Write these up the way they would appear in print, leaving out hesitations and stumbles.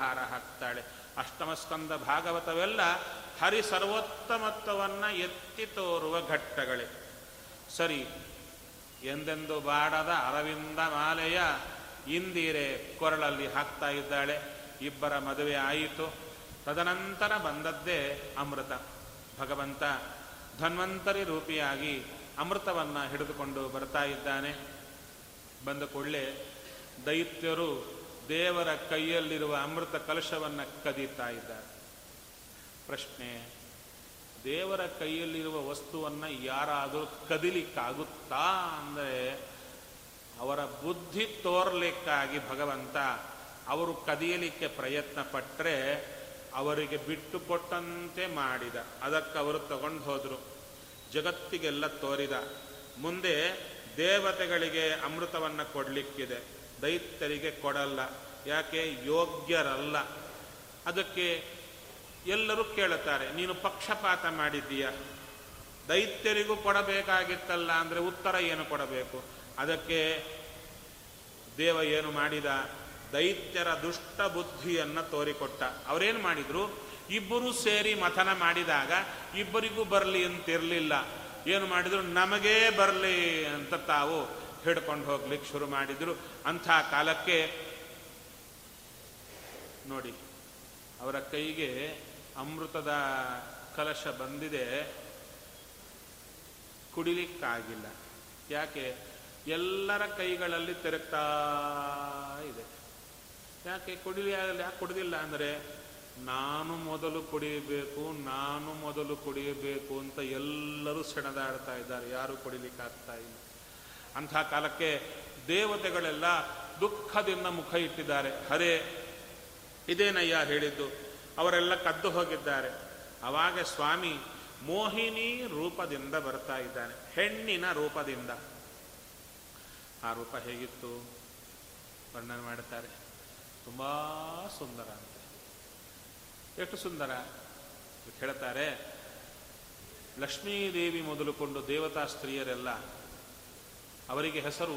ಹಾರ ಹಾಕ್ತಾಳೆ. ಅಷ್ಟಮಸ್ಕಂದ ಭಾಗವತವೆಲ್ಲ ಹರಿ ಸರ್ವೋತ್ತಮತ್ವವನ್ನು ಎತ್ತಿ ತೋರುವ ಘಟ್ಟಗಳೇ. ಸರಿ, ಎಂದೆಂದು ಬಾಡದ ಅರವಿಂದ ಮಾಲೆಯ ಇಂದಿರೆ ಕೊರಳಲ್ಲಿ ಹಾಕ್ತಾ ಇದ್ದಾಳೆ. ಇಬ್ಬರ ಮದುವೆ ಆಯಿತು. ತದನಂತರ ಬಂದದ್ದೇ ಅಮೃತ. ಭಗವಂತ ಧನ್ವಂತರಿ ರೂಪಿಯಾಗಿ ಅಮೃತವನ್ನು ಹಿಡಿದುಕೊಂಡು ಬರ್ತಾ ಇದ್ದಾನೆ. ಬಂದ ಕೂಡಲೇ ದೈತ್ಯರು ದೇವರ ಕೈಯಲ್ಲಿರುವ ಅಮೃತ ಕಲಶವನ್ನು ಕದೀತಾ ಇದ್ದಾರೆ. ಪ್ರಶ್ನೆ, ದೇವರ ಕೈಯಲ್ಲಿರುವ ವಸ್ತುವನ್ನು ಯಾರಾದರೂ ಕದಿಲಿಕ್ಕಾಗುತ್ತಾ ಅಂದರೆ ಅವರ ಬುದ್ಧಿ ತೋರ್ಲಿಕ್ಕಾಗಿ ಭಗವಂತ ಅವರು ಕದಿಯಲಿಕ್ಕೆ ಪ್ರಯತ್ನ ಪಟ್ಟರೆ ಅವರಿಗೆ ಬಿಟ್ಟು ಕೊಟ್ಟಂತೆ ಮಾಡಿದ. ಅದಕ್ಕೆ ಅವರು ತಗೊಂಡು ಹೋದರು, ಜಗತ್ತಿಗೆಲ್ಲ ತೋರಿದ. ಮುಂದೆ ದೇವತೆಗಳಿಗೆ ಅಮೃತವನ್ನು ಕೊಡಲಿಕ್ಕಿದೆ, ದೈತ್ಯರಿಗೆ ಕೊಡಲ್ಲ. ಯಾಕೆ? ಯೋಗ್ಯರಲ್ಲ. ಅದಕ್ಕೆ ಎಲ್ಲರೂ ಕೇಳುತ್ತಾರೆ, ನೀನು ಪಕ್ಷಪಾತ ಮಾಡಿದ್ದೀಯ, ದೈತ್ಯರಿಗೂ ಕೊಡಬೇಕಾಗಿತ್ತಲ್ಲ ಅಂದರೆ ಉತ್ತರ ಏನು ಕೊಡಬೇಕು? ಅದಕ್ಕೆ ದೇವ ಏನು ಮಾಡಿದ, ದೈತ್ಯರ ದುಷ್ಟ ಬುದ್ಧಿಯನ್ನು ತೋರಿಕೊಟ್ಟ. ಅವರೇನು ಮಾಡಿದರು, ಇಬ್ಬರೂ ಸೇರಿ ಮಥನ ಮಾಡಿದಾಗ ಇಬ್ಬರಿಗೂ ಬರಲಿ ಅಂತಿರಲಿಲ್ಲ. ಏನು ಮಾಡಿದರು, ನಮಗೇ ಬರಲಿ ಅಂತ ತಾವು ಹಿಡ್ಕೊಂಡು ಹೋಗ್ಲಿಕ್ಕೆ ಶುರು ಮಾಡಿದರು. ಅಂಥ ಕಾಲಕ್ಕೆ ನೋಡಿ, ಅವರ ಕೈಗೆ ಅಮೃತದ ಕಲಶ ಬಂದಿದೆ, ಕುಡಿಲಿಕ್ಕಾಗಿಲ್ಲ. ಯಾಕೆ? ಎಲ್ಲರ ಕೈಗಳಲ್ಲಿ ತೆರಗ್ತಾ ಇದೆ. ಯಾಕೆ ಕುಡಿಲಿ ಆಗಲಿ? ಯಾಕೆ ಕುಡಿದಿಲ್ಲ ಅಂದರೆ ನಾನು ಮೊದಲು ಕುಡಿಯಬೇಕು ಅಂತ ಎಲ್ಲರೂ ಸೆಣದಾಡ್ತಾ ಇದ್ದಾರೆ, ಯಾರೂ ಕುಡಿಲಿಕ್ಕಾಗ್ತಾ ಇಲ್ಲ. ಅಂಥ ಕಾಲಕ್ಕೆ ದೇವತೆಗಳೆಲ್ಲ ದುಃಖದಿಂದ ಮುಖ ಇಟ್ಟಿದ್ದಾರೆ. ಹರೇ, ಇದೇನಯ್ಯ ಹೇಳಿದ್ದು? ಅವರೆಲ್ಲ ಕದ್ದು ಹೋಗಿದ್ದಾರೆ. ಆವಾಗ ಸ್ವಾಮಿ ಮೋಹಿನಿ ರೂಪದಿಂದ ಬರ್ತಾ ಇದ್ದಾನೆ, ಹೆಣ್ಣಿನ ರೂಪದಿಂದ. ಆ ರೂಪ ಹೇಗಿತ್ತು ವರ್ಣನೆ ಮಾಡ್ತಾರೆ, ತುಂಬ ಸುಂದರ ಅಂತ. ಎಷ್ಟು ಸುಂದರ ಹೇಳ್ತಾರೆ, ಲಕ್ಷ್ಮೀದೇವಿ ಮೊದಲುಕೊಂಡು ದೇವತಾ ಸ್ತ್ರೀಯರೆಲ್ಲ ಅವರಿಗೆ ಹೆಸರು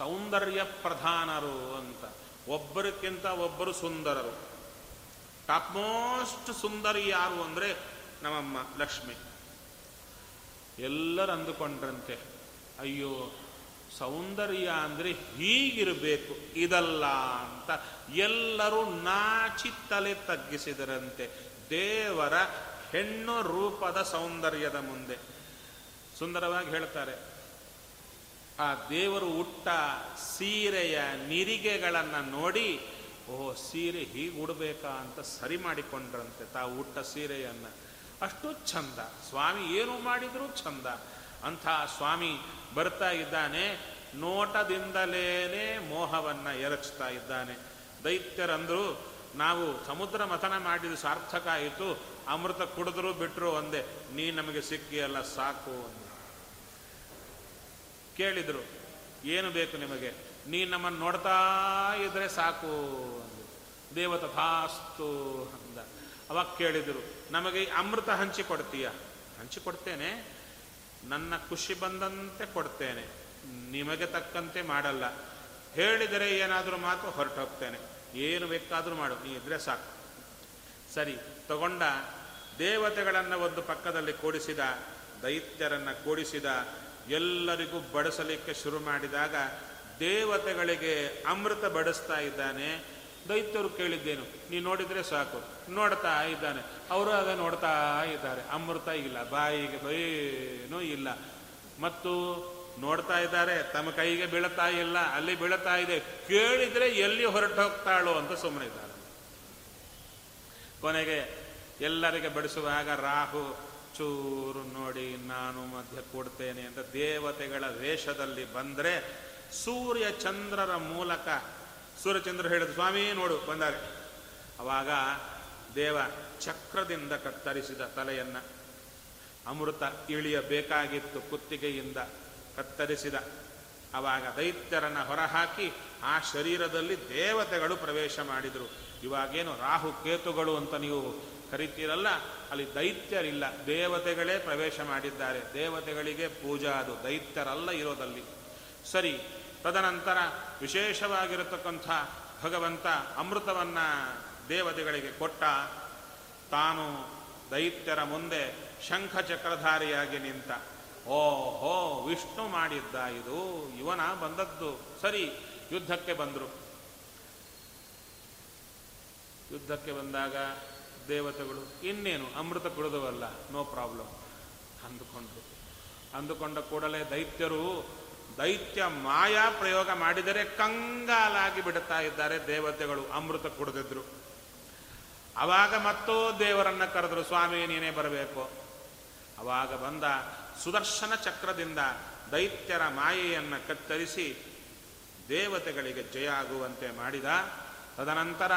ಸೌಂದರ್ಯ ಪ್ರಧಾನರು ಅಂತ. ಒಬ್ಬರಿಗಿಂತ ಒಬ್ಬರು ಸುಂದರರು. ಟಾಪ್ ಮೋಸ್ಟ್ ಸುಂದರಿ ಯಾರು ಅಂದರೆ ನಮ್ಮಮ್ಮ ಲಕ್ಷ್ಮಿ. ಎಲ್ಲರೂ ಅಂದುಕೊಂಡ್ರಂತೆ, ಅಯ್ಯೋ ಸೌಂದರ್ಯ ಅಂದರೆ ಹೀಗಿರಬೇಕು, ಇದಲ್ಲ ಅಂತ ಎಲ್ಲರೂ ನಾಚಿ ತಲೆ ತಗ್ಗಿಸಿದರಂತೆ ದೇವರ ಹೆಣ್ಣು ರೂಪದ ಸೌಂದರ್ಯದ ಮುಂದೆ. ಸುಂದರವಾಗಿ ಹೇಳ್ತಾರೆ, ಆ ದೇವರು ಉಟ್ಟ ಸೀರೆಯ ನಿರಿಗೆಗಳನ್ನು ನೋಡಿ, ಓಹೋ ಸೀರೆ ಹೀಗೆ ಉಡಬೇಕಾ ಅಂತ ಸರಿ ಮಾಡಿಕೊಂಡ್ರಂತೆ ತಾವು ಉಟ್ಟ ಸೀರೆಯನ್ನು. ಅಷ್ಟು ಚಂದ ಸ್ವಾಮಿ, ಏನು ಮಾಡಿದರೂ ಚಂದ. ಅಂಥ ಸ್ವಾಮಿ ಬರ್ತಾ ಇದ್ದಾನೆ, ನೋಟದಿಂದಲೇ ಮೋಹವನ್ನು ಎರಚ್ತಾ ಇದ್ದಾನೆ. ದೈತ್ಯರಂದರು, ನಾವು ಸಮುದ್ರ ಮಥನ ಮಾಡಿದ್ದು ಸಾರ್ಥಕ ಆಯಿತು, ಅಮೃತ ಕುಡಿದ್ರು ಬಿಟ್ಟರು ಒಂದೇ, ನೀ ನಮಗೆ ಸಿಕ್ಕಿಯಲ್ಲ ಸಾಕು ಅಂತ ಕೇಳಿದರು. ಏನು ಬೇಕು ನಿಮಗೆ? ನೀ ನಮ್ಮನ್ನು ನೋಡ್ತಾ ಇದ್ರೆ ಸಾಕು ಅಂದರು. ದೇವತಾಸ್ತು ಅಂದ. ಅವಾಗ ಕೇಳಿದರು, ನಮಗೆ ಅಮೃತ ಹಂಚಿಕೊಡ್ತೀಯ? ಹಂಚಿಕೊಡ್ತೇನೆ, ನನ್ನ ಖುಷಿ ಬಂದಂತೆ ಕೊಡ್ತೇನೆ, ನಿಮಗೆ ತಕ್ಕಂತೆ ಮಾಡಲ್ಲ. ಹೇಳಿದರೆ ಏನಾದರೂ ಮಾತು ಹೊರಟು ಹೋಗ್ತೇನೆ, ಏನು ಬೇಕಾದರೂ ಮಾಡು, ನೀ ಇದ್ರೆ ಸಾಕು. ಸರಿ ತಗೊಂಡ. ದೇವತೆಗಳನ್ನು ಒಂದು ಪಕ್ಕದಲ್ಲಿ ಕೂಡಿಸಿದ, ದೈತ್ಯರನ್ನು ಕೂಡಿಸಿದ, ಎಲ್ಲರಿಗೂ ಬಡಿಸಲಿಕ್ಕೆ ಶುರು ಮಾಡಿದಾಗ ದೇವತೆಗಳಿಗೆ ಅಮೃತ ಬಡಿಸ್ತಾ ಇದ್ದಾನೆ. ದೈತ್ಯರು ಕೇಳಿದ್ದೇನು, ನೀ ನೋಡಿದರೆ ಸಾಕು, ನೋಡ್ತಾ ಇದ್ದಾನೆ. ಅವರು ಅದೇ ನೋಡ್ತಾ ಇದ್ದಾರೆ, ಅಮೃತ ಇಲ್ಲ, ಬಾಯಿಗೆ ಬೈನೂ ಇಲ್ಲ. ಮತ್ತು ನೋಡ್ತಾ ಇದ್ದಾರೆ, ತಮ್ಮ ಕೈಗೆ ಬೀಳ್ತಾ ಇಲ್ಲ, ಅಲ್ಲಿ ಬೀಳ್ತಾ ಇದೆ. ಕೇಳಿದರೆ ಎಲ್ಲಿ ಹೊರಟು ಹೋಗ್ತಾಳೋ ಅಂತ ಸುಮ್ಮನೆ ಇದ್ದಾರೆ. ಕೊನೆಗೆ ಎಲ್ಲರಿಗೆ ಬಡಿಸುವಾಗ ರಾಹು ಚೂರು ನೋಡಿ ನಾನು ಮಧ್ಯ ಕೊಡ್ತೇನೆ ಅಂತ ದೇವತೆಗಳ ವೇಷದಲ್ಲಿ ಬಂದರೆ, ಸೂರ್ಯಚಂದ್ರರ ಮೂಲಕ ಸೂರ್ಯಚಂದ್ರ ಹೇಳಿದ, ಸ್ವಾಮಿ ನೋಡು ಬಂದಾರೆ. ಅವಾಗ ದೇವ ಚಕ್ರದಿಂದ ಕತ್ತರಿಸಿದ ತಲೆಯನ್ನು. ಅಮೃತ ಇಳಿಯಬೇಕಾಗಿತ್ತು ಕುತ್ತಿಗೆಯಿಂದ, ಕತ್ತರಿಸಿದ. ಆವಾಗ ದೈತ್ಯರನ್ನು ಹೊರಹಾಕಿ ಆ ಶರೀರದಲ್ಲಿ ದೇವತೆಗಳು ಪ್ರವೇಶ ಮಾಡಿದರು. ಇವಾಗೇನು ರಾಹು ಕೇತುಗಳು ಅಂತ ನೀವು ಕರಿತೀರಲ್ಲ, ಅಲ್ಲಿ ದೈತ್ಯರಿಲ್ಲ, ದೇವತೆಗಳೇ ಪ್ರವೇಶ ಮಾಡಿದ್ದಾರೆ. ದೇವತೆಗಳಿಗೆ ಪೂಜಾ, ಅದು ದೈತ್ಯರಲ್ಲ ಇರೋದಲ್ಲಿ. ಸರಿ, ತದನಂತರ ವಿಶೇಷವಾಗಿರತಕ್ಕಂಥ ಭಗವಂತ ಅಮೃತವನ್ನು ದೇವತೆಗಳಿಗೆ ಕೊಟ್ಟ, ತಾನು ದೈತ್ಯರ ಮುಂದೆ ಶಂಖಚಕ್ರಧಾರಿಯಾಗಿ ನಿಂತ. ಓಹೋ, ವಿಷ್ಣು ಮಾಡಿದ್ದ ಇದು, ಇವನ ಬಂದದ್ದು. ಸರಿ, ಯುದ್ಧಕ್ಕೆ ಬಂದರು. ಯುದ್ಧಕ್ಕೆ ಬಂದಾಗ ದೇವತೆಗಳು ಇನ್ನೇನು ಅಮೃತ ಕುಡಿದವಲ್ಲ, ನೋ ಪ್ರಾಬ್ಲಮ್ ಅಂದುಕೊಂಡ್ರು. ಅಂದುಕೊಂಡ ಕೂಡಲೇ ದೈತ್ಯರು ದೈತ್ಯ ಮಾಯಾ ಪ್ರಯೋಗ ಮಾಡಿದರೆ ಕಂಗಾಲಾಗಿ ಬಿಡ್ತಾ ಇದ್ದಾರೆ ದೇವತೆಗಳು, ಅಮೃತ ಕುಡಿದಿದ್ರು. ಆವಾಗ ಮತ್ತೋ ದೇವರನ್ನು ಕರೆದ್ರು, ಸ್ವಾಮಿ ನೀನೇ ಬರಬೇಕು. ಆವಾಗ ಬಂದ ಸುದರ್ಶನ ಚಕ್ರದಿಂದ ದೈತ್ಯರ ಮಾಯೆಯನ್ನು ಕತ್ತರಿಸಿ ದೇವತೆಗಳಿಗೆ ಜಯ ಆಗುವಂತೆ ಮಾಡಿದ. ತದನಂತರ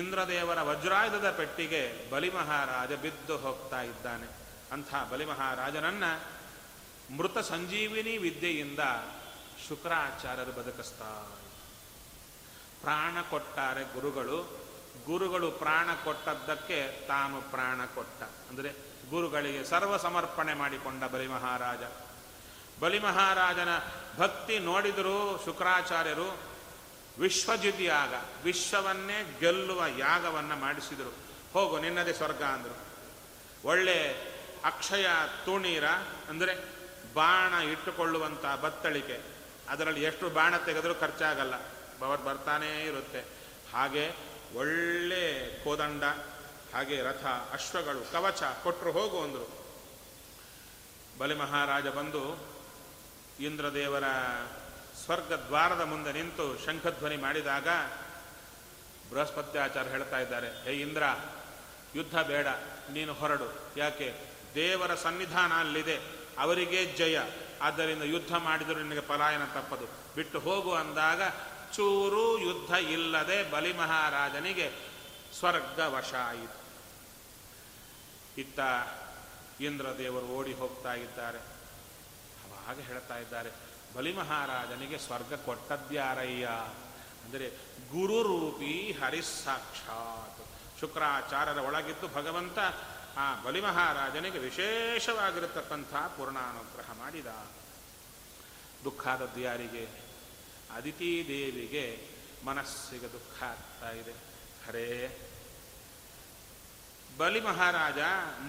ಇಂದ್ರದೇವರ ವಜ್ರಾಯುಧದ ಪೆಟ್ಟಿಗೆ ಬಲಿಮಹಾರಾಜ ಬಿದ್ದು ಹೋಗ್ತಾ ಇದ್ದಾನೆ. ಅಂಥ ಬಲಿಮಹಾರಾಜನನ್ನು ಮೃತ ಸಂಜೀವಿನಿ ವಿದ್ಯೆಯಿಂದ ಶುಕ್ರಾಚಾರ್ಯರು ಬದುಕಿಸ್ತಾರೆ. ಪ್ರಾಣ ಕೊಟ್ಟಾರೆ ಗುರುಗಳು, ಗುರುಗಳು ಪ್ರಾಣ ಕೊಟ್ಟದ್ದಕ್ಕೆ ತಾನು ಪ್ರಾಣ ಕೊಟ್ಟ. ಅಂದರೆ ಗುರುಗಳಿಗೆ ಸರ್ವ ಸಮರ್ಪಣೆ ಮಾಡಿಕೊಂಡ ಬಲಿಮಹಾರಾಜ. ಬಲಿಮಹಾರಾಜನ ಭಕ್ತಿ ನೋಡಿದರೂ ಶುಕ್ರಾಚಾರ್ಯರು ವಿಶ್ವಜಿತ್ ಯಾಗ, ವಿಶ್ವವನ್ನೇ ಗೆಲ್ಲುವ ಯಾಗವನ್ನು ಮಾಡಿಸಿದರು. ಹೋಗು, ನಿನ್ನದೇ ಸ್ವರ್ಗ ಅಂದರು. ಒಳ್ಳೆ ಅಕ್ಷಯ ತುಣೀರ, ಅಂದರೆ ಬಾಣ ಇಟ್ಟುಕೊಳ್ಳುವಂಥ ಬತ್ತಳಿಕೆ, ಅದರಲ್ಲಿ ಎಷ್ಟು ಬಾಣ ತೆಗೆದರೂ ಖರ್ಚಾಗಲ್ಲ, ಬವರ್ ಬರ್ತಾನೇ ಇರುತ್ತೆ. ಹಾಗೆ ಒಳ್ಳೆ ಕೋದಂಡ, ಹಾಗೆ ರಥ, ಅಶ್ವಗಳು, ಕವಚ ಕೊಟ್ಟರು, ಹೋಗು ಅಂದರು. ಬಲಿಮಹಾರಾಜ ಬಂದು ಇಂದ್ರದೇವರ ಸ್ವರ್ಗದ್ವಾರದ ಮುಂದೆ ನಿಂತು ಶಂಖಧ್ವನಿ ಮಾಡಿದಾಗ ಬೃಹಸ್ಪತ್ಯಾಚಾರ್ಯ ಹೇಳ್ತಾ ಇದ್ದಾರೆ, ಹೇ ಇಂದ್ರ, ಯುದ್ಧ ಬೇಡ, ನೀನು ಹೊರಡು. ಯಾಕೆ? ದೇವರ ಸನ್ನಿಧಾನ ಅಲ್ಲಿದೆ, ಅವರಿಗೆ ಜಯ, ಆದ್ದರಿಂದ ಯುದ್ಧ ಮಾಡಿದರೂ ನಿನಗೆ ಪಲಾಯನ ತಪ್ಪದು, ಬಿಟ್ಟು ಹೋಗು ಅಂದಾಗ ಚೂರು ಯುದ್ಧ ಇಲ್ಲದೆ ಬಲಿಮಹಾರಾಜನಿಗೆ ಸ್ವರ್ಗ ವಶ ಆಯಿತು. ಇತ್ತ ಇಂದ್ರದೇವರು ಓಡಿ ಹೋಗ್ತಾ ಇದ್ದಾರೆ. ಆವಾಗ ಹೇಳ್ತಾ ಇದ್ದಾರೆ, ಬಲಿಮಹಾರಾಜನಿಗೆ ಸ್ವರ್ಗ ಕೊಟ್ಟದ್ಯಾರಯ್ಯ ಅಂದರೆ ಗುರುರೂಪಿ ಹರಿಸ್ಸಾಕ್ಷಾತ್. ಶುಕ್ರಾಚಾರ್ಯರ ಒಳಗಿದ್ದು ಭಗವಂತ ಆ ಬಲಿಮಹಾರಾಜನಿಗೆ ವಿಶೇಷವಾಗಿರತಕ್ಕಂಥ ಪೂರ್ಣಾನುಗ್ರಹ ಮಾಡಿದ. ದುಃಖಾದದ್ದು ಯಾರಿಗೆ? ಅದಿತಿ ದೇವಿಗೆ ಮನಸ್ಸಿಗೆ ದುಃಖ ಆಗ್ತಾ ಇದೆ. ಖರೇ, ಬಲಿಮಹಾರಾಜ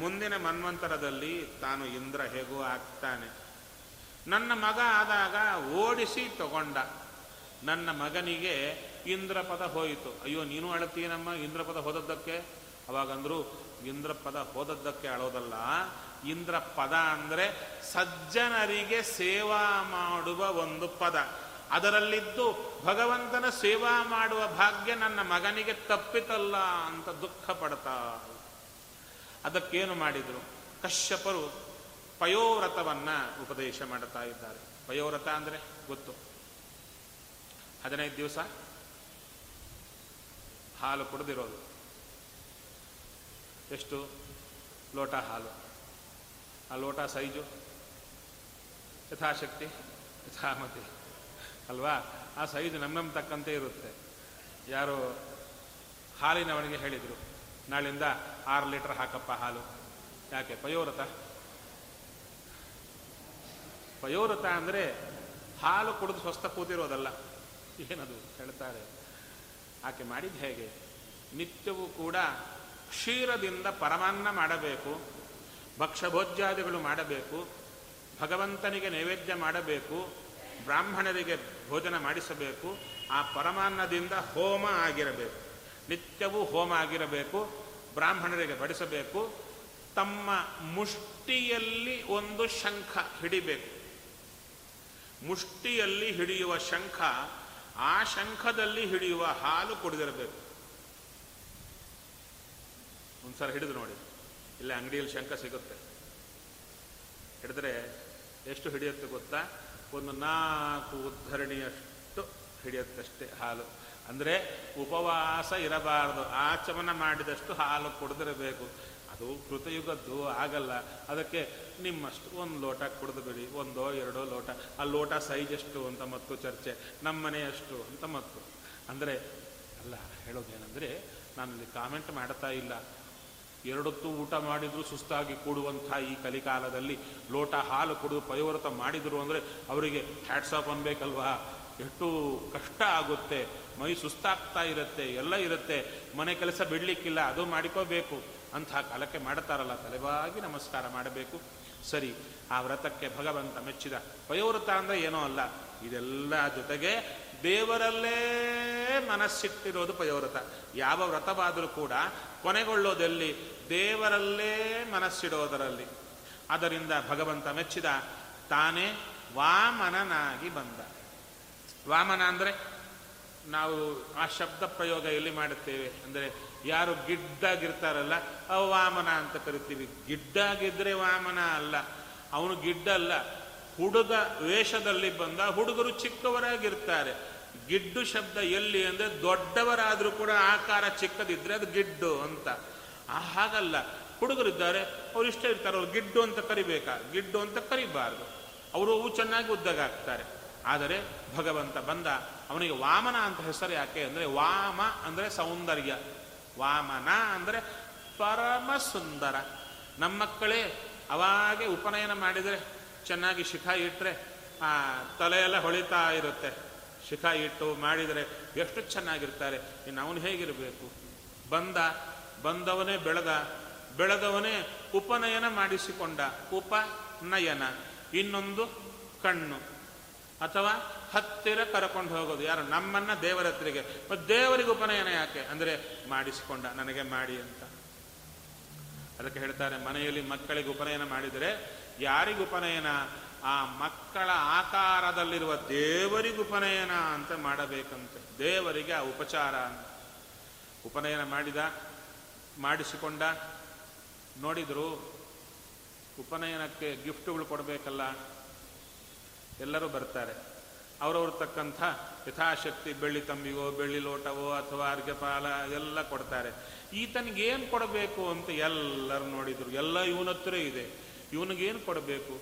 ಮುಂದಿನ ಮನ್ವಂತರದಲ್ಲಿ ತಾನು ಇಂದ್ರ ಹೇಗೂ ಆಗ್ತಾನೆ, ನನ್ನ ಮಗ ಆದಾಗ ಓಡಿಸಿ ತಗೊಂಡ, ನನ್ನ ಮಗನಿಗೆ ಇಂದ್ರಪದ ಹೋಯಿತು. ಅಯ್ಯೋ, ನೀನು ಅಳತೀನಮ್ಮ ಇಂದ್ರಪದ ಹೋದದ್ದಕ್ಕೆ. ಅವಾಗಂದ್ರು, ಇಂದ್ರಪದ ಹೋದದ್ದಕ್ಕೆ ಅಳೋದಲ್ಲ, ಇಂದ್ರಪದ ಅಂದರೆ ಸಜ್ಜನರಿಗೆ ಸೇವಾ ಮಾಡುವ ಒಂದು ಪದ, ಅದರಲ್ಲಿದ್ದು ಭಗವಂತನ ಸೇವಾ ಮಾಡುವ ಭಾಗ್ಯ ನನ್ನ ಮಗನಿಗೆ ತಪ್ಪಿತಲ್ಲ ಅಂತ ದುಃಖ ಪಡ್ತಾ. ಅದಕ್ಕೇನು ಮಾಡಿದರು? ಕಶ್ಯಪರು ಪಯೋವ್ರತವನ್ನು ಉಪದೇಶ ಮಾಡ್ತಾ ಇದ್ದಾರೆ. ಪಯೋವ್ರತ ಅಂದರೆ ಗೊತ್ತು, 15 ದಿವಸ ಹಾಲು ಕುಡಿದಿರೋದು, ಎಷ್ಟು ಲೋಟ ಹಾಲು, ಆ ಲೋಟ ಸೈಜು ಯಥಾಶಕ್ತಿ ಯಥಾಮತಿ ಅಲ್ವಾ, ಆ ಸೈಜು ನಮ್ಮ ತಕ್ಕಂತೆ ಇರುತ್ತೆ. ಯಾರು ಹಾಲಿನವನಿಗೆ ಹೇಳಿದರು, ನಾಳಿಂದ 6 ಲೀಟರ್ ಹಾಕಪ್ಪ ಹಾಲು. ಯಾಕೆ? ಪಯೋವ್ರತ. ಪಯೋವ್ರತ ಅಂದರೆ ಹಾಲು ಕುಡಿದು ಸ್ವಸ್ಥ ಕೂತಿರೋದಲ್ಲ. ಏನದು ಹೇಳ್ತಾರೆ, ಆಕೆ ಮಾಡಿದ ಹೇಗೆ? ನಿತ್ಯವೂ ಕೂಡ ಕ್ಷೀರದಿಂದ ಪರಮಾನ್ನ ಮಾಡಬೇಕು, ಭಕ್ಷ್ಯಭೋಜ್ಯಾದಿಗಳು ಮಾಡಬೇಕು, ಭಗವಂತನಿಗೆ ನೈವೇದ್ಯ ಮಾಡಬೇಕು, ಬ್ರಾಹ್ಮಣರಿಗೆ ಭೋಜನ ಮಾಡಿಸಬೇಕು, ಆ ಪರಮಾನ್ನದಿಂದ ಹೋಮ ಆಗಿರಬೇಕು, ನಿತ್ಯವೂ ಹೋಮ ಆಗಿರಬೇಕು, ಬ್ರಾಹ್ಮಣರಿಗೆ ಬಡಿಸಬೇಕು, ತಮ್ಮ ಮುಷ್ಟಿಯಲ್ಲಿ ಒಂದು ಶಂಖ ಹಿಡಿಬೇಕು. ಮುಷ್ಟಿಯಲ್ಲಿ ಹಿಡಿಯುವ ಶಂಖ, ಆ ಶಂಖದಲ್ಲಿ ಹಿಡಿಯುವ ಹಾಲು ಕುಡಿದಿರಬೇಕು. ಒಂದ್ಸಲ ಹಿಡಿದು ನೋಡಿ, ಇಲ್ಲ ಅಂಗಡಿಯಲ್ಲಿ ಶಂಖ ಸಿಗುತ್ತೆ, ಹಿಡಿದ್ರೆ ಎಷ್ಟು ಹಿಡಿಯುತ್ತೆ ಗೊತ್ತಾ? ಒಂದು 4 ಉದ್ಧರಣಿಯಷ್ಟು ಹಿಡಿಯುತ್ತಷ್ಟೇ ಹಾಲು. ಅಂದರೆ ಉಪವಾಸ ಇರಬಾರದು, ಆಚಮನ ಮಾಡಿದಷ್ಟು ಹಾಲು ಕುಡಿದಿರಬೇಕು. ಅದು ಕೃತಯುಗದ್ದು ಆಗಲ್ಲ, ಅದಕ್ಕೆ ನಿಮ್ಮಷ್ಟು ಒಂದು ಲೋಟ ಕುಡಿದು ಬಿಡಿ, 1 2 ಲೋಟ. ಆ ಲೋಟ ಸೈಜ್ ಎಷ್ಟು ಅಂತ ಮತ್ತು ಚರ್ಚೆ, ನಮ್ಮನೆಯಷ್ಟು ಅಂತ ಮತ್ತು. ಅಂದರೆ ಅಲ್ಲ, ಹೇಳೋದೇನೆಂದರೆ ನಾನಲ್ಲಿ ಕಾಮೆಂಟ್ ಮಾಡ್ತಾ ಇಲ್ಲ, 2 ಹೊತ್ತು ಊಟ ಮಾಡಿದರೂ ಸುಸ್ತಾಗಿ ಕೂಡುವಂಥ ಈ ಕಲಿಕಾಲದಲ್ಲಿ ಲೋಟ ಹಾಲು ಕುಡಿದು ಪಯೋವ್ರತ ಮಾಡಿದರು ಅಂದರೆ ಅವರಿಗೆ ಹ್ಯಾಟ್ಸ್ ಆಫ್ ಅನ್ಬೇಕಲ್ವಾ? ಎಷ್ಟು ಕಷ್ಟ ಆಗುತ್ತೆ, ಮೈ ಸುಸ್ತಾಗ್ತಾ ಇರುತ್ತೆ, ಎಲ್ಲ ಇರುತ್ತೆ, ಮನೆ ಕೆಲಸ ಬಿಡಲಿಕ್ಕಿಲ್ಲ, ಅದು ಮಾಡಿಕೋಬೇಕು. ಅಂತಹ ಕಾಲಕ್ಕೆ ಮಾಡ್ತಾರಲ್ಲ, ತಲೆಬಾಗಿ ನಮಸ್ಕಾರ ಮಾಡಬೇಕು. ಸರಿ, ಆ ವ್ರತಕ್ಕೆ ಭಗವಂತ ಮೆಚ್ಚಿದ. ವಯೋವೃತ ಅಂದರೆ ಏನೋ ಅಲ್ಲ, ಇದೆಲ್ಲ ಜೊತೆಗೆ ದೇವರಲ್ಲೇ ಮನಸ್ಸಿಟ್ಟಿರೋದು ಪಯೋವ್ರತ. ಯಾವ ವ್ರತವಾದರೂ ಕೂಡ ಕೊನೆಗೊಳ್ಳೋದಲ್ಲಿ ದೇವರಲ್ಲೇ ಮನಸ್ಸಿಡೋದರಲ್ಲಿ. ಅದರಿಂದ ಭಗವಂತ ಮೆಚ್ಚಿದ, ತಾನೇ ವಾಮನನಾಗಿ ಬಂದ. ವಾಮನ ಅಂದರೆ ನಾವು ಆ ಶಬ್ದ ಪ್ರಯೋಗ ಎಲ್ಲಿ ಮಾಡುತ್ತೇವೆ ಅಂದರೆ, ಯಾರು ಗಿಡ್ಡಾಗಿರ್ತಾರಲ್ಲ ಅವು ವಾಮನ ಅಂತ ಕರಿತೀವಿ. ಗಿಡ್ಡಾಗಿದ್ದರೆ ವಾಮನ ಅಲ್ಲ, ಅವನು ಗಿಡ್ಡಲ್ಲ, ಹುಡುಗ ವೇಷದಲ್ಲಿ ಬಂದ. ಹುಡುಗರು ಚಿಕ್ಕವರಾಗಿರ್ತಾರೆ. ಗಿಡ್ಡು ಶಬ್ದ ಎಲ್ಲಿ ಅಂದರೆ, ದೊಡ್ಡವರಾದರೂ ಕೂಡ ಆಕಾರ ಚಿಕ್ಕದಿದ್ದರೆ ಅದು ಗಿಡ್ಡು ಅಂತ. ಹಾಗಲ್ಲ, ಹುಡುಗರಿದ್ದಾರೆ, ಅವ್ರು ಇಷ್ಟ ಇರ್ತಾರೆ, ಅವ್ರು ಗಿಡ್ಡು ಅಂತ ಕರಿಬೇಕಾ? ಗಿಡ್ಡು ಅಂತ ಕರಿಬಾರ್ದು, ಅವರು ಚೆನ್ನಾಗಿ ಉದ್ದಗಾಗ್ತಾರೆ. ಆದರೆ ಭಗವಂತ ಬಂದ, ಅವನಿಗೆ ವಾಮನ ಅಂತ ಹೆಸರು ಯಾಕೆ ಅಂದರೆ, ವಾಮ ಅಂದರೆ ಸೌಂದರ್ಯ, ವಾಮನ ಅಂದರೆ ಪರಮ ಸುಂದರ. ನಮ್ಮ ಮಕ್ಕಳೇ ಅವಾಗೆ ಉಪನಯನ ಮಾಡಿದರೆ, ಚೆನ್ನಾಗಿ ಶಿಖಾ ಇಟ್ಟರೆ ಆ ತಲೆಯೆಲ್ಲ ಹೊಳಿತಾ ಇರುತ್ತೆ. ಶಿಖಾ ಇಟ್ಟು ಮಾಡಿದರೆ ಎಷ್ಟು ಚೆನ್ನಾಗಿರ್ತಾರೆ. ಇನ್ನು ಅವನು ಹೇಗಿರಬೇಕು? ಬಂದವನೇ ಬೆಳೆದ, ಬೆಳೆದವನೇ ಉಪನಯನ ಮಾಡಿಸಿಕೊಂಡ. ಉಪನಯನ ಇನ್ನೊಂದು ಕಣ್ಣು, ಅಥವಾ ಹತ್ತಿರ ಕರ್ಕೊಂಡು ಹೋಗೋದು. ಯಾರು ನಮ್ಮನ್ನು ದೇವರ ಹತ್ತಿರಗೆ. ಮತ್ತು ದೇವರಿಗೆ ಉಪನಯನ ಯಾಕೆ ಅಂದರೆ, ಮಾಡಿಸಿಕೊಂಡ, ನನಗೆ ಮಾಡಿ ಅಂತ. ಅದಕ್ಕೆ ಹೇಳ್ತಾರೆ, ಮನೆಯಲ್ಲಿ ಮಕ್ಕಳಿಗೆ ಉಪನಯನ ಮಾಡಿದರೆ ಯಾರಿಗೆ ಉಪನಯನ? ಆ ಮಕ್ಕಳ ಆಕಾರದಲ್ಲಿರುವ ದೇವರಿಗೆ ಉಪನಯನ ಅಂತ ಮಾಡಬೇಕಂತೆ. ದೇವರಿಗೆ ಆ ಉಪಚಾರ ಅಂತ. ಉಪನಯನ ಮಾಡಿಸಿಕೊಂಡ. ನೋಡಿದ್ರು, ಉಪನಯನಕ್ಕೆ ಗಿಫ್ಟುಗಳು ಕೊಡಬೇಕಲ್ಲ, ಎಲ್ಲರೂ ಬರ್ತಾರೆ. ಅವ್ರವ್ರ ತಕ್ಕಂಥ ಯಥಾಶಕ್ತಿ ಬೆಳ್ಳಿ ತಂಬಿಗೋ ಬೆಳ್ಳಿ ಲೋಟವೋ ಅಥವಾ ಅರ್ಘ್ಯಪಾಲ ಎಲ್ಲ ಕೊಡ್ತಾರೆ. ಈತನಿಗೇನು ಕೊಡಬೇಕು ಅಂತ ಎಲ್ಲರೂ ನೋಡಿದರು. ಎಲ್ಲ ಇವನತ್ರ ಇದೆ, ಇವನಿಗೇನು ಕೊಡಬೇಕು?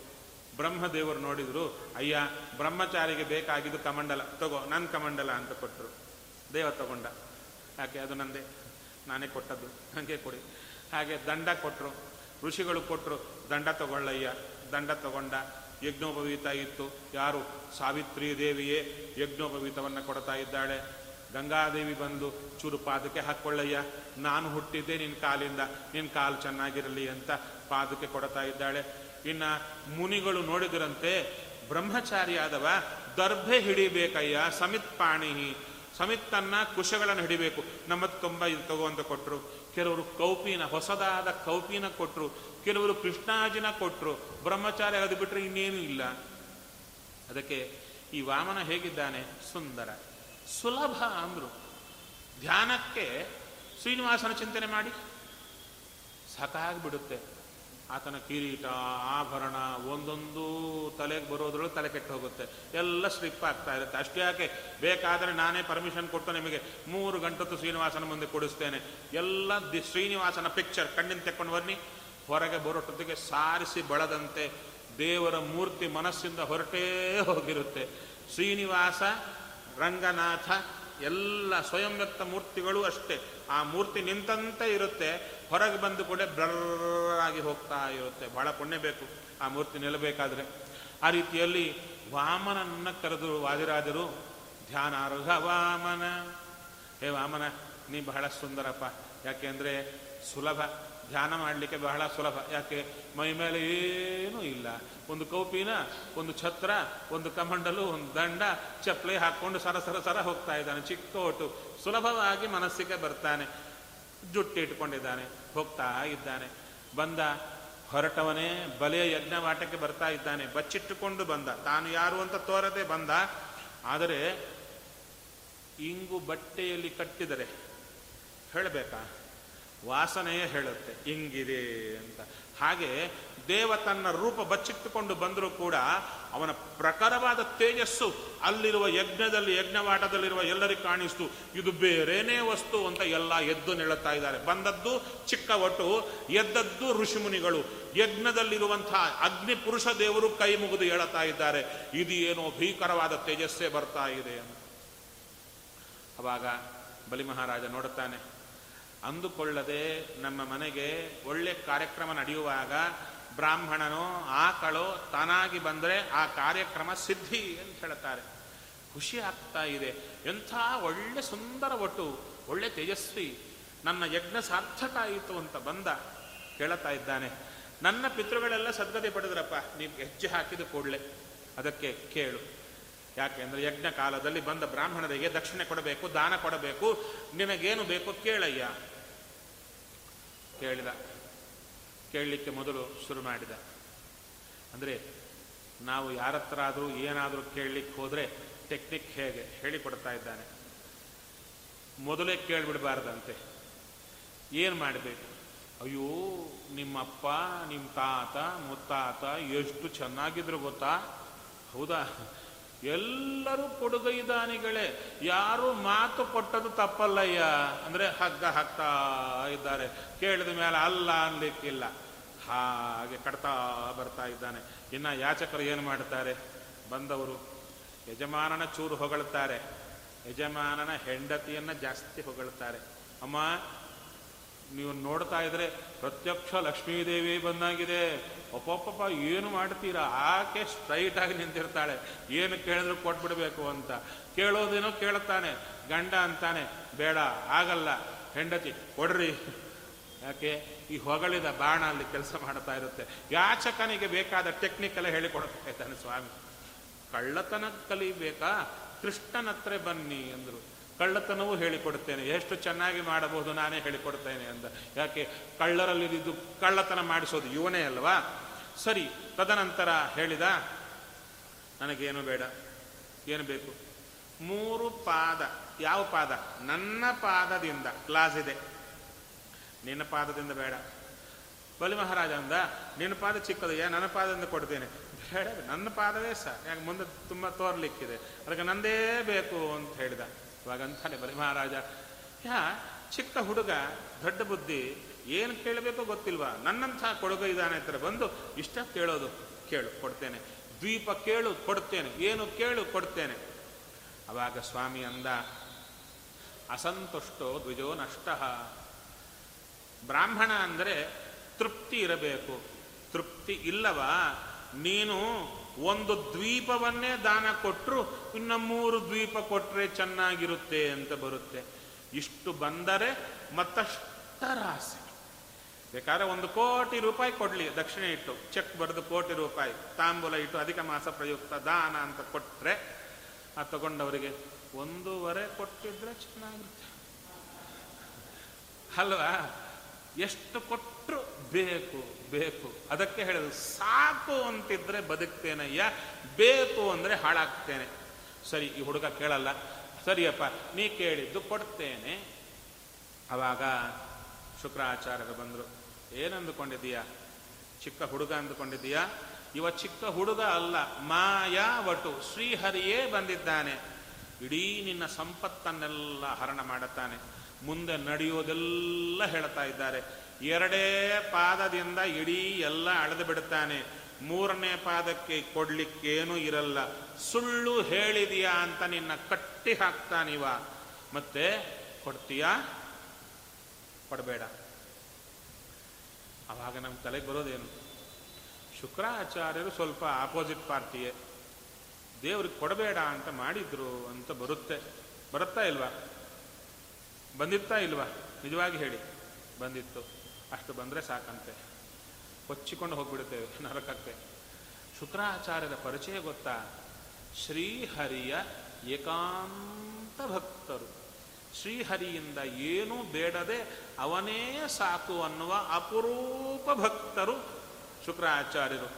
ಬ್ರಹ್ಮದೇವರು ನೋಡಿದರು, ಅಯ್ಯ ಬ್ರಹ್ಮಚಾರಿಗೆ ಬೇಕಾಗಿದ್ದು ಕಮಂಡಲ, ತಗೋ ನನ್ನ ಕಮಂಡಲ ಅಂತ ಕೊಟ್ಟರು. ದೇವ ತಗೊಂಡ, ಯಾಕೆ ಅದು ನಂದೇ, ನಾನೇ ಕೊಟ್ಟದ್ದು, ನನಗೆ ಕೊಡಿ. ಹಾಗೆ ದಂಡ ಕೊಟ್ಟರು, ಋಷಿಗಳು ಕೊಟ್ಟರು. ದಂಡ ತಗೊಳ್ಳಯ್ಯ, ದಂಡ ತಗೊಂಡ. ಯಜ್ಞೋಪವೀತ ಇತ್ತು. ಯಾರು? ಸಾವಿತ್ರಿ ದೇವಿಯೇ ಯಜ್ಞೋಪವೀತವನ್ನು ಕೊಡ್ತಾ ಇದ್ದಾಳೆ. ಗಂಗಾದೇವಿ ಬಂದು, ಚೂರು ಪಾದಕ್ಕೆ ಹಾಕ್ಕೊಳ್ಳಯ್ಯ, ನಾನು ಹುಟ್ಟಿದ್ದೆ ನಿನ್ನ ಕಾಲಿಂದ, ನಿನ್ನ ಕಾಲು ಚೆನ್ನಾಗಿರಲಿ ಅಂತ ಪಾದಕ್ಕೆ ಕೊಡ್ತಾ ಇದ್ದಾಳೆ. ಇನ್ನು ಮುನಿಗಳು ನೋಡಿದರಂತೆ, ಬ್ರಹ್ಮಚಾರಿಯಾದವ ದರ್ಭೆ ಹಿಡಿಬೇಕಯ್ಯ, ಸಮಿತ್ ಪಾಣಿಹಿ, ಸಮಿತ್ತನ್ನು ಕುಶಗಳನ್ನು ಹಿಡಿಬೇಕು, ನಮ್ಮದು ತುಂಬ ಇದು ತಗೋಂತ ಕೊಟ್ಟರು. ಕೆಲವರು ಕೌಪಿನ, ಹೊಸದಾದ ಕೌಪಿನ ಕೊಟ್ಟರು. ಕೆಲವರು ಕೃಷ್ಣಾಜಿನ ಕೊಟ್ಟರು. ಬ್ರಹ್ಮಚಾರಿ ಅದು ಬಿಟ್ಟರೆ ಇನ್ನೇನೂ ಇಲ್ಲ. ಅದಕ್ಕೆ ಈ ವಾಮನ ಹೇಗಿದ್ದಾನೆ? ಸುಂದರ, ಸುಲಭ ಅಂದರು. ಧ್ಯಾನಕ್ಕೆ ಶ್ರೀನಿವಾಸನ ಚಿಂತನೆ ಮಾಡಿ ಸಾಕಾಗ್ಬಿಡುತ್ತೆ. ಆತನ ಕಿರೀಟ, ಆಭರಣ ಒಂದೊಂದು ತಲೆಗೆ ಬರೋದ್ರೊಳಗೆ ತಲೆ ಕೆಟ್ಟು ಹೋಗುತ್ತೆ, ಎಲ್ಲ ಸ್ಲಿಪ್ ಆಗ್ತಾ ಇರುತ್ತೆ. ಅಷ್ಟೇ ಯಾಕೆ? ಬೇಕಾದರೆ ನಾನೇ ಪರ್ಮಿಷನ್ ಕೊಟ್ಟು ನಿಮಗೆ 3 ಗಂಟತ್ತು ಶ್ರೀನಿವಾಸನ ಮುಂದೆ ಕೊಡಿಸ್ತೇನೆ. ಎಲ್ಲ ಶ್ರೀನಿವಾಸನ ಪಿಕ್ಚರ್ ಕಣ್ಣಿಂದ ತೆಕ್ಕೊಂಡು ಬನ್ನಿ. ಹೊರಗೆ ಬರೋಟೊತ್ತಿಗೆ ಸಾರಿಸಿ ಬಳದಂತೆ ದೇವರ ಮೂರ್ತಿ ಮನಸ್ಸಿಂದ ಹೊರಟೇ ಹೋಗಿರುತ್ತೆ. ಶ್ರೀನಿವಾಸ, ರಂಗನಾಥ ಎಲ್ಲ ಸ್ವಯಂ ವ್ಯಕ್ತ ಮೂರ್ತಿಗಳು ಅಷ್ಟೇ. ಆ ಮೂರ್ತಿ ನಿಂತಂತೆ ಇರುತ್ತೆ, ಹೊರಗೆ ಬಂದು ಕೂಡ ಬ್ರರಾಗಿ ಹೋಗ್ತಾ ಇರುತ್ತೆ. ಬಹಳ ಪುಣ್ಯ ಬೇಕು ಆ ಮೂರ್ತಿ ನಿಲ್ಲಬೇಕಾದ್ರೆ. ಆ ರೀತಿಯಲ್ಲಿ ವಾಮನನ್ನ ಕರೆದು ವಾದಿರಾದರು. ಧ್ಯಾನಾರ್ಹ ವಾಮನ, ಹೇ ವಾಮನ, ನೀ ಬಹಳ ಸುಂದರಪ್ಪ. ಯಾಕೆಂದರೆ ಸುಲಭ, ಧ್ಯಾನ ಮಾಡಲಿಕ್ಕೆ ಬಹಳ ಸುಲಭ. ಯಾಕೆ? ಮೈ ಮೇಲೆ ಏನೂ ಇಲ್ಲ, ಒಂದು ಕೌಪಿನ, ಒಂದು ಛತ್ರ, ಒಂದು ಕಮಂಡಲು, ಒಂದು ದಂಡ, ಚಪ್ಪಲಿ ಹಾಕ್ಕೊಂಡು ಸರ ಹೋಗ್ತಾ ಇದ್ದಾನೆ. ಚಿಕ್ಕ ಒಟ್ಟು ಸುಲಭವಾಗಿ ಮನಸ್ಸಿಗೆ ಬರ್ತಾನೆ. ಜುಟ್ಟಿ ಇಟ್ಕೊಂಡಿದ್ದಾನೆ, ಹೋಗ್ತಾ ಇದ್ದಾನೆ. ಬಂದ ಹೊರಟವನೇ ಬಲೆಯ ಯಜ್ಞವಾಟಕ್ಕೆ ಬರ್ತಾ ಇದ್ದಾನೆ. ಬಚ್ಚಿಟ್ಟುಕೊಂಡು ಬಂದ, ತಾನು ಯಾರು ಅಂತ ತೋರದೆ ಬಂದ. ಆದರೆ ಇಂಗು ಬಟ್ಟೆಯಲ್ಲಿ ಕಟ್ಟಿದರೆ ಹೇಳಬೇಕಾ? ವಾಸನೆಯೇ ಹೇಳುತ್ತೆ ಹಿಂಗಿದೆ ಅಂತ. ಹಾಗೆ ದೇವ ತನ್ನ ರೂಪ ಬಚ್ಚಿಟ್ಟುಕೊಂಡು ಬಂದರೂ ಕೂಡ ಅವನ ಪ್ರಖರವಾದ ತೇಜಸ್ಸು ಅಲ್ಲಿರುವ ಯಜ್ಞದಲ್ಲಿ, ಯಜ್ಞವಾಟದಲ್ಲಿರುವ ಎಲ್ಲರಿಗೂ ಕಾಣಿಸ್ತು. ಇದು ಬೇರೆನೇ ವಸ್ತು ಅಂತ ಎಲ್ಲ ಎದ್ದು ನೆಳುತ್ತಾ ಇದ್ದಾರೆ. ಬಂದದ್ದು ಚಿಕ್ಕ ಒಟ್ಟು, ಎದ್ದದ್ದು ಋಷಿಮುನಿಗಳು. ಯಜ್ಞದಲ್ಲಿರುವಂತಹ ಅಗ್ನಿ ಪುರುಷ ದೇವರು ಕೈ ಮುಗಿದು ಹೇಳುತ್ತಾ ಇದ್ದಾರೆ, ಇದು ಏನೋ ಭೀಕರವಾದ ತೇಜಸ್ಸೇ ಬರ್ತಾ ಇದೆ ಅಂತ. ಅವಾಗ ಬಲಿ ಮಹಾರಾಜ ನೋಡುತ್ತಾನೆ, ಅಂದುಕೊಳ್ಳದೆ ನಮ್ಮ ಮನೆಗೆ ಒಳ್ಳೆ ಕಾರ್ಯಕ್ರಮ ನಡೆಯುವಾಗ ಬ್ರಾಹ್ಮಣನೋ ಆಕಳೋ ತಾನಾಗಿ ಬಂದರೆ ಆ ಕಾರ್ಯಕ್ರಮ ಸಿದ್ಧಿ ಅಂತ ಹೇಳ್ತಾರೆ. ಖುಷಿ ಆಗ್ತಾ ಇದೆ. ಎಂಥ ಒಳ್ಳೆ ಸುಂದರ ಒಟ್ಟು, ಒಳ್ಳೆ ತೇಜಸ್ವಿ, ನನ್ನ ಯಜ್ಞ ಸಾರ್ಥಕ ಆಯಿತು ಅಂತ ಬಂದ ಕೇಳುತ್ತಾ ಇದ್ದಾನೆ. ನನ್ನ ಪಿತೃಗಳೆಲ್ಲ ಸದ್ಗತಿ ಪಡೆದ್ರಪ್ಪ, ನೀವು ಹೆಜ್ಜೆ ಹಾಕಿದ ಕೂಡಲೇ ಅದಕ್ಕೆ ಕೇಳು. ಯಾಕೆಂದರೆ ಯಜ್ಞ ಕಾಲದಲ್ಲಿ ಬಂದ ಬ್ರಾಹ್ಮಣರಿಗೆ ದಕ್ಷಿಣೆ ಕೊಡಬೇಕು, ದಾನ ಕೊಡಬೇಕು, ನಿನಗೇನು ಬೇಕೋ ಕೇಳಯ್ಯ ಕೇಳಿದ. ಕೇಳಲಿಕ್ಕೆ ಮೊದಲು ಶುರು ಮಾಡಿದ. ಅಂದರೆ ನಾವು ಯಾರತ್ರ ಆದರೂ ಏನಾದರೂ ಕೇಳಲಿಕ್ಕೆ ಹೋದರೆ ಟೆಕ್ನಿಕ್ ಹೇಗೆ ಹೇಳಿಕೊಡ್ತಾ ಇದ್ದಾನೆ. ಮೊದಲೇ ಕೇಳಿಬಿಡಬಾರ್ದಂತೆ, ಏನು ಮಾಡಬೇಕು? ಅಯ್ಯೋ ನಿಮ್ಮಪ್ಪ, ನಿಮ್ಮ ತಾತ, ಮುತ್ತಾತ ಎಷ್ಟು ಚೆನ್ನಾಗಿದ್ರು ಗೊತ್ತಾ? ಹೌದಾ? ಎಲ್ಲರೂ ಕೊಡುಗೈದಾನಿಗಳೇ, ಯಾರೂ ಮಾತು ಕೊಟ್ಟದ್ದು ತಪ್ಪಲ್ಲಯ್ಯ ಅಂದರೆ ಹಗ್ಗ ಹಾಕ್ತಾ ಇದ್ದಾರೆ. ಕೇಳಿದ ಮೇಲೆ ಅಲ್ಲ ಅನ್ಲಿಕ್ಕಿಲ್ಲ, ಹಾಗೆ ಕಟ್ತಾ ಬರ್ತಾ ಇದ್ದಾನೆ. ಇನ್ನು ಯಾಚಕರು ಏನು ಮಾಡ್ತಾರೆ? ಬಂದವರು ಯಜಮಾನನ ಚೂರು ಹೊಗಳ್ತಾರೆ, ಯಜಮಾನನ ಹೆಂಡತಿಯನ್ನು ಜಾಸ್ತಿ ಹೊಗಳ್ತಾರೆ. ಅಮ್ಮ, ನೀವು ನೋಡ್ತಾ ಇದ್ರೆ ಪ್ರತ್ಯಕ್ಷ ಲಕ್ಷ್ಮೀದೇವಿ ಬಂದಾಗಿದೆ, ಒಪ್ಪೊಪ್ಪ ಏನು ಮಾಡ್ತೀರಾ? ಆಕೆ ಸ್ಟ್ರೈಟ್ ಆಗಿ ನಿಂತಿರ್ತಾಳೆ, ಏನು ಕೇಳಿದ್ರು ಕೊಟ್ಬಿಡ್ಬೇಕು ಅಂತ. ಕೇಳೋದೇನೋ ಕೇಳ್ತಾನೆ, ಗಂಡ ಅಂತಾನೆ ಬೇಡ ಆಗಲ್ಲ, ಹೆಂಡತಿ ಕೊಡ್ರಿ. ಯಾಕೆ? ಈ ಹೊಗಳಿದ ಬಾಣ ಅಲ್ಲಿ ಕೆಲಸ ಮಾಡ್ತಾ ಇರುತ್ತೆ. ಯಾಚಕನಿಗೆ ಬೇಕಾದ ಟೆಕ್ನಿಕಲ್ಲೇ ಹೇಳಿಕೊಡ್ತಾ ಇದ್ದಾನೆ ಸ್ವಾಮಿ. ಕಳ್ಳತನ ಕಲಿಬೇಕಾ? ಕೃಷ್ಣನ ಹತ್ರ ಬನ್ನಿ ಅಂದರು. ಕಳ್ಳತನವೂ ಹೇಳಿಕೊಡ್ತೇನೆ, ಎಷ್ಟು ಚೆನ್ನಾಗಿ ಮಾಡಬಹುದು ನಾನೇ ಹೇಳಿಕೊಡ್ತೇನೆ ಅಂದ. ಯಾಕೆ? ಕಳ್ಳರಲ್ಲಿದ್ದು ಕಳ್ಳತನ ಮಾಡಿಸೋದು ಇವನೇ ಅಲ್ವಾ? ಸರಿ. ತದನಂತರ ಹೇಳಿದ, ನನಗೇನು ಬೇಡ, ಏನು ಬೇಕು? 3 ಪಾದ. ಯಾವ ಪಾದ? ನನ್ನ ಪಾದದಿಂದ. ಕ್ಲಾಸ್ ಇದೆ, ನಿನ್ನ ಪಾದದಿಂದ ಬೇಡ. ಬಲಿ ಮಹಾರಾಜ ಅಂದ, ನಿನ್ನ ಪಾದ ಚಿಕ್ಕದಯ್ಯ, ನನ್ನ ಪಾದದಿಂದ ಕೊಡ್ತೇನೆ. ಬೇಡ, ನನ್ನ ಪಾದವೇ ಸರ್, ಯಾಕೆ ಮುಂದೆ ತುಂಬ ತೋರ್ಲಿಕ್ಕಿದೆ, ಅದಕ್ಕೆ ನಂದೇ ಬೇಕು ಅಂತ ಹೇಳಿದ. ಇವಾಗಂತಾನೆ ಬಲಿ ಮಹಾರಾಜ, ಯಾ ಚಿಕ್ಕ ಹುಡುಗ ದೊಡ್ಡ ಬುದ್ಧಿ, ಏನು ಕೇಳಬೇಕೋ ಗೊತ್ತಿಲ್ವಾ? ನನ್ನಂಥ ಕೊಡುಗೆ ಇದ್ದಾನೆ ಹತ್ರ ಬಂದು ಇಷ್ಟ ಕೇಳೋದು. ಕೇಳು ಕೊಡ್ತೇನೆ, ದ್ವೀಪ ಕೇಳು ಕೊಡ್ತೇನೆ, ಏನು ಕೇಳು ಕೊಡ್ತೇನೆ. ಅವಾಗ ಸ್ವಾಮಿ ಅಂದ, ಅಸಂತುಷ್ಟೋ ದ್ವಿಜೋ ನಷ್ಟ. ಬ್ರಾಹ್ಮಣ ಅಂದರೆ ತೃಪ್ತಿ ಇರಬೇಕು. ತೃಪ್ತಿ ಇಲ್ಲವಾ ನೀನು ಒಂದು ದ್ವೀಪವನ್ನೇ ದಾನ ಕೊಟ್ಟರು ಇನ್ನು 3 ದ್ವೀಪ ಕೊಟ್ಟರೆ ಚೆನ್ನಾಗಿರುತ್ತೆ ಅಂತ ಬರುತ್ತೆ. ಇಷ್ಟು ಬಂದರೆ ಮತ್ತಷ್ಟರಾಸೆ. ಬೇಕಾದ್ರೆ 1 ಕೋಟಿ ರೂಪಾಯಿ ಕೊಡಲಿ, ದಕ್ಷಿಣೆ ಇಟ್ಟು ಚೆಕ್ ಬರೆದು 1 ಕೋಟಿ ರೂಪಾಯಿ ತಾಂಬೂಲ ಇಟ್ಟು ಅಧಿಕ ಮಾಸ ಪ್ರಯುಕ್ತ ದಾನ ಅಂತ ಕೊಟ್ಟರೆ ಆ ತಗೊಂಡವರಿಗೆ 1.5 ಕೊಟ್ಟಿದ್ರೆ ಚೆನ್ನಾಗಿರುತ್ತೆ ಅಲ್ವಾ? ಎಷ್ಟು ಕೊಟ್ಟರು ಬೇಕು ಬೇಕು. ಅದಕ್ಕೆ ಹೇಳಿದ್ರು, ಸಾಕು ಅಂತಿದ್ರೆ ಬದುಕ್ತೇನಯ್ಯ, ಬೇಕು ಅಂದರೆ ಹಾಳಾಗ್ತೇನೆ. ಸರಿ, ಈ ಹುಡುಗ ಕೇಳಲ್ಲ, ಸರಿಯಪ್ಪ ನೀ ಕೇಳಿದ್ದು ಕೊಡ್ತೇನೆ. ಆವಾಗ ಶುಕ್ರಾಚಾರ್ಯರು ಬಂದರು. ಏನಂದುಕೊಂಡಿದ್ದೀಯಾ? ಚಿಕ್ಕ ಹುಡುಗ ಅಂದುಕೊಂಡಿದ್ದೀಯಾ? ಇವ ಚಿಕ್ಕ ಹುಡುಗ ಅಲ್ಲ, ಮಾಯಾವಟು ಶ್ರೀಹರಿಯೇ ಬಂದಿದ್ದಾನೆ. ಇಡೀ ನಿನ್ನ ಸಂಪತ್ತನ್ನೆಲ್ಲ ಹರಣ ಮಾಡುತ್ತಾನೆ, ಮುಂದೆ ನಡೆಯೋದೆಲ್ಲ ಹೇಳ್ತಾ ಇದ್ದಾರೆ. 2 ಪಾದದಿಂದ ಇಡೀ ಎಲ್ಲ ಅಳೆದು ಬಿಡುತ್ತಾನೆ. 3ನೇ ಪಾದಕ್ಕೆ ಕೊಡ್ಲಿಕ್ಕೇನೂ ಇರಲ್ಲ. ಸುಳ್ಳು ಹೇಳಿದೀಯಾ ಅಂತ ನಿನ್ನ ಕಟ್ಟಿ ಹಾಕ್ತಾನಿವ. ಮತ್ತೆ ಕೊಡ್ತೀಯಾ ಕೊಡಬೇಡ? ಆವಾಗ ನಮ್ಮ ತಲೆಗೆ ಬರೋದೇನು? ಶುಕ್ರಾಚಾರ್ಯರು ಸ್ವಲ್ಪ ಆಪೋಸಿಟ್ ಪಾರ್ಟಿಯೇ, ದೇವ್ರಿಗೆ ಕೊಡಬೇಡ ಅಂತ ಮಾಡಿದ್ರು ಅಂತ ಬರುತ್ತೆ. ಬರುತ್ತಾ ಇಲ್ವಾ? ಬಂದಿತ್ತಾ ಇಲ್ವಾ? ನಿಜವಾಗಿ ಹೇಳಿ, ಬಂದಿತ್ತು. ಅಷ್ಟು ಬಂದರೆ ಸಾಕಂತೆ, ಕೊಚ್ಚಿಕೊಂಡು ಹೋಗಿಬಿಡುತ್ತೇವೆ ನರಕಕ್ಕೆ. ಶುಕ್ರಾಚಾರ್ಯರ ಪರಿಚಯ ಗೊತ್ತಾ? ಶ್ರೀಹರಿಯ ಏಕಾಂತ ಭಕ್ತರು, ಶ್ರೀಹರಿಯಿಂದ ಏನೂ ಬೇಡದೆ ಅವನೇ ಸಾಕು ಅನ್ನುವ ಅಪರೂಪ ಭಕ್ತರು ಶುಕ್ರಾಚಾರ್ಯರು.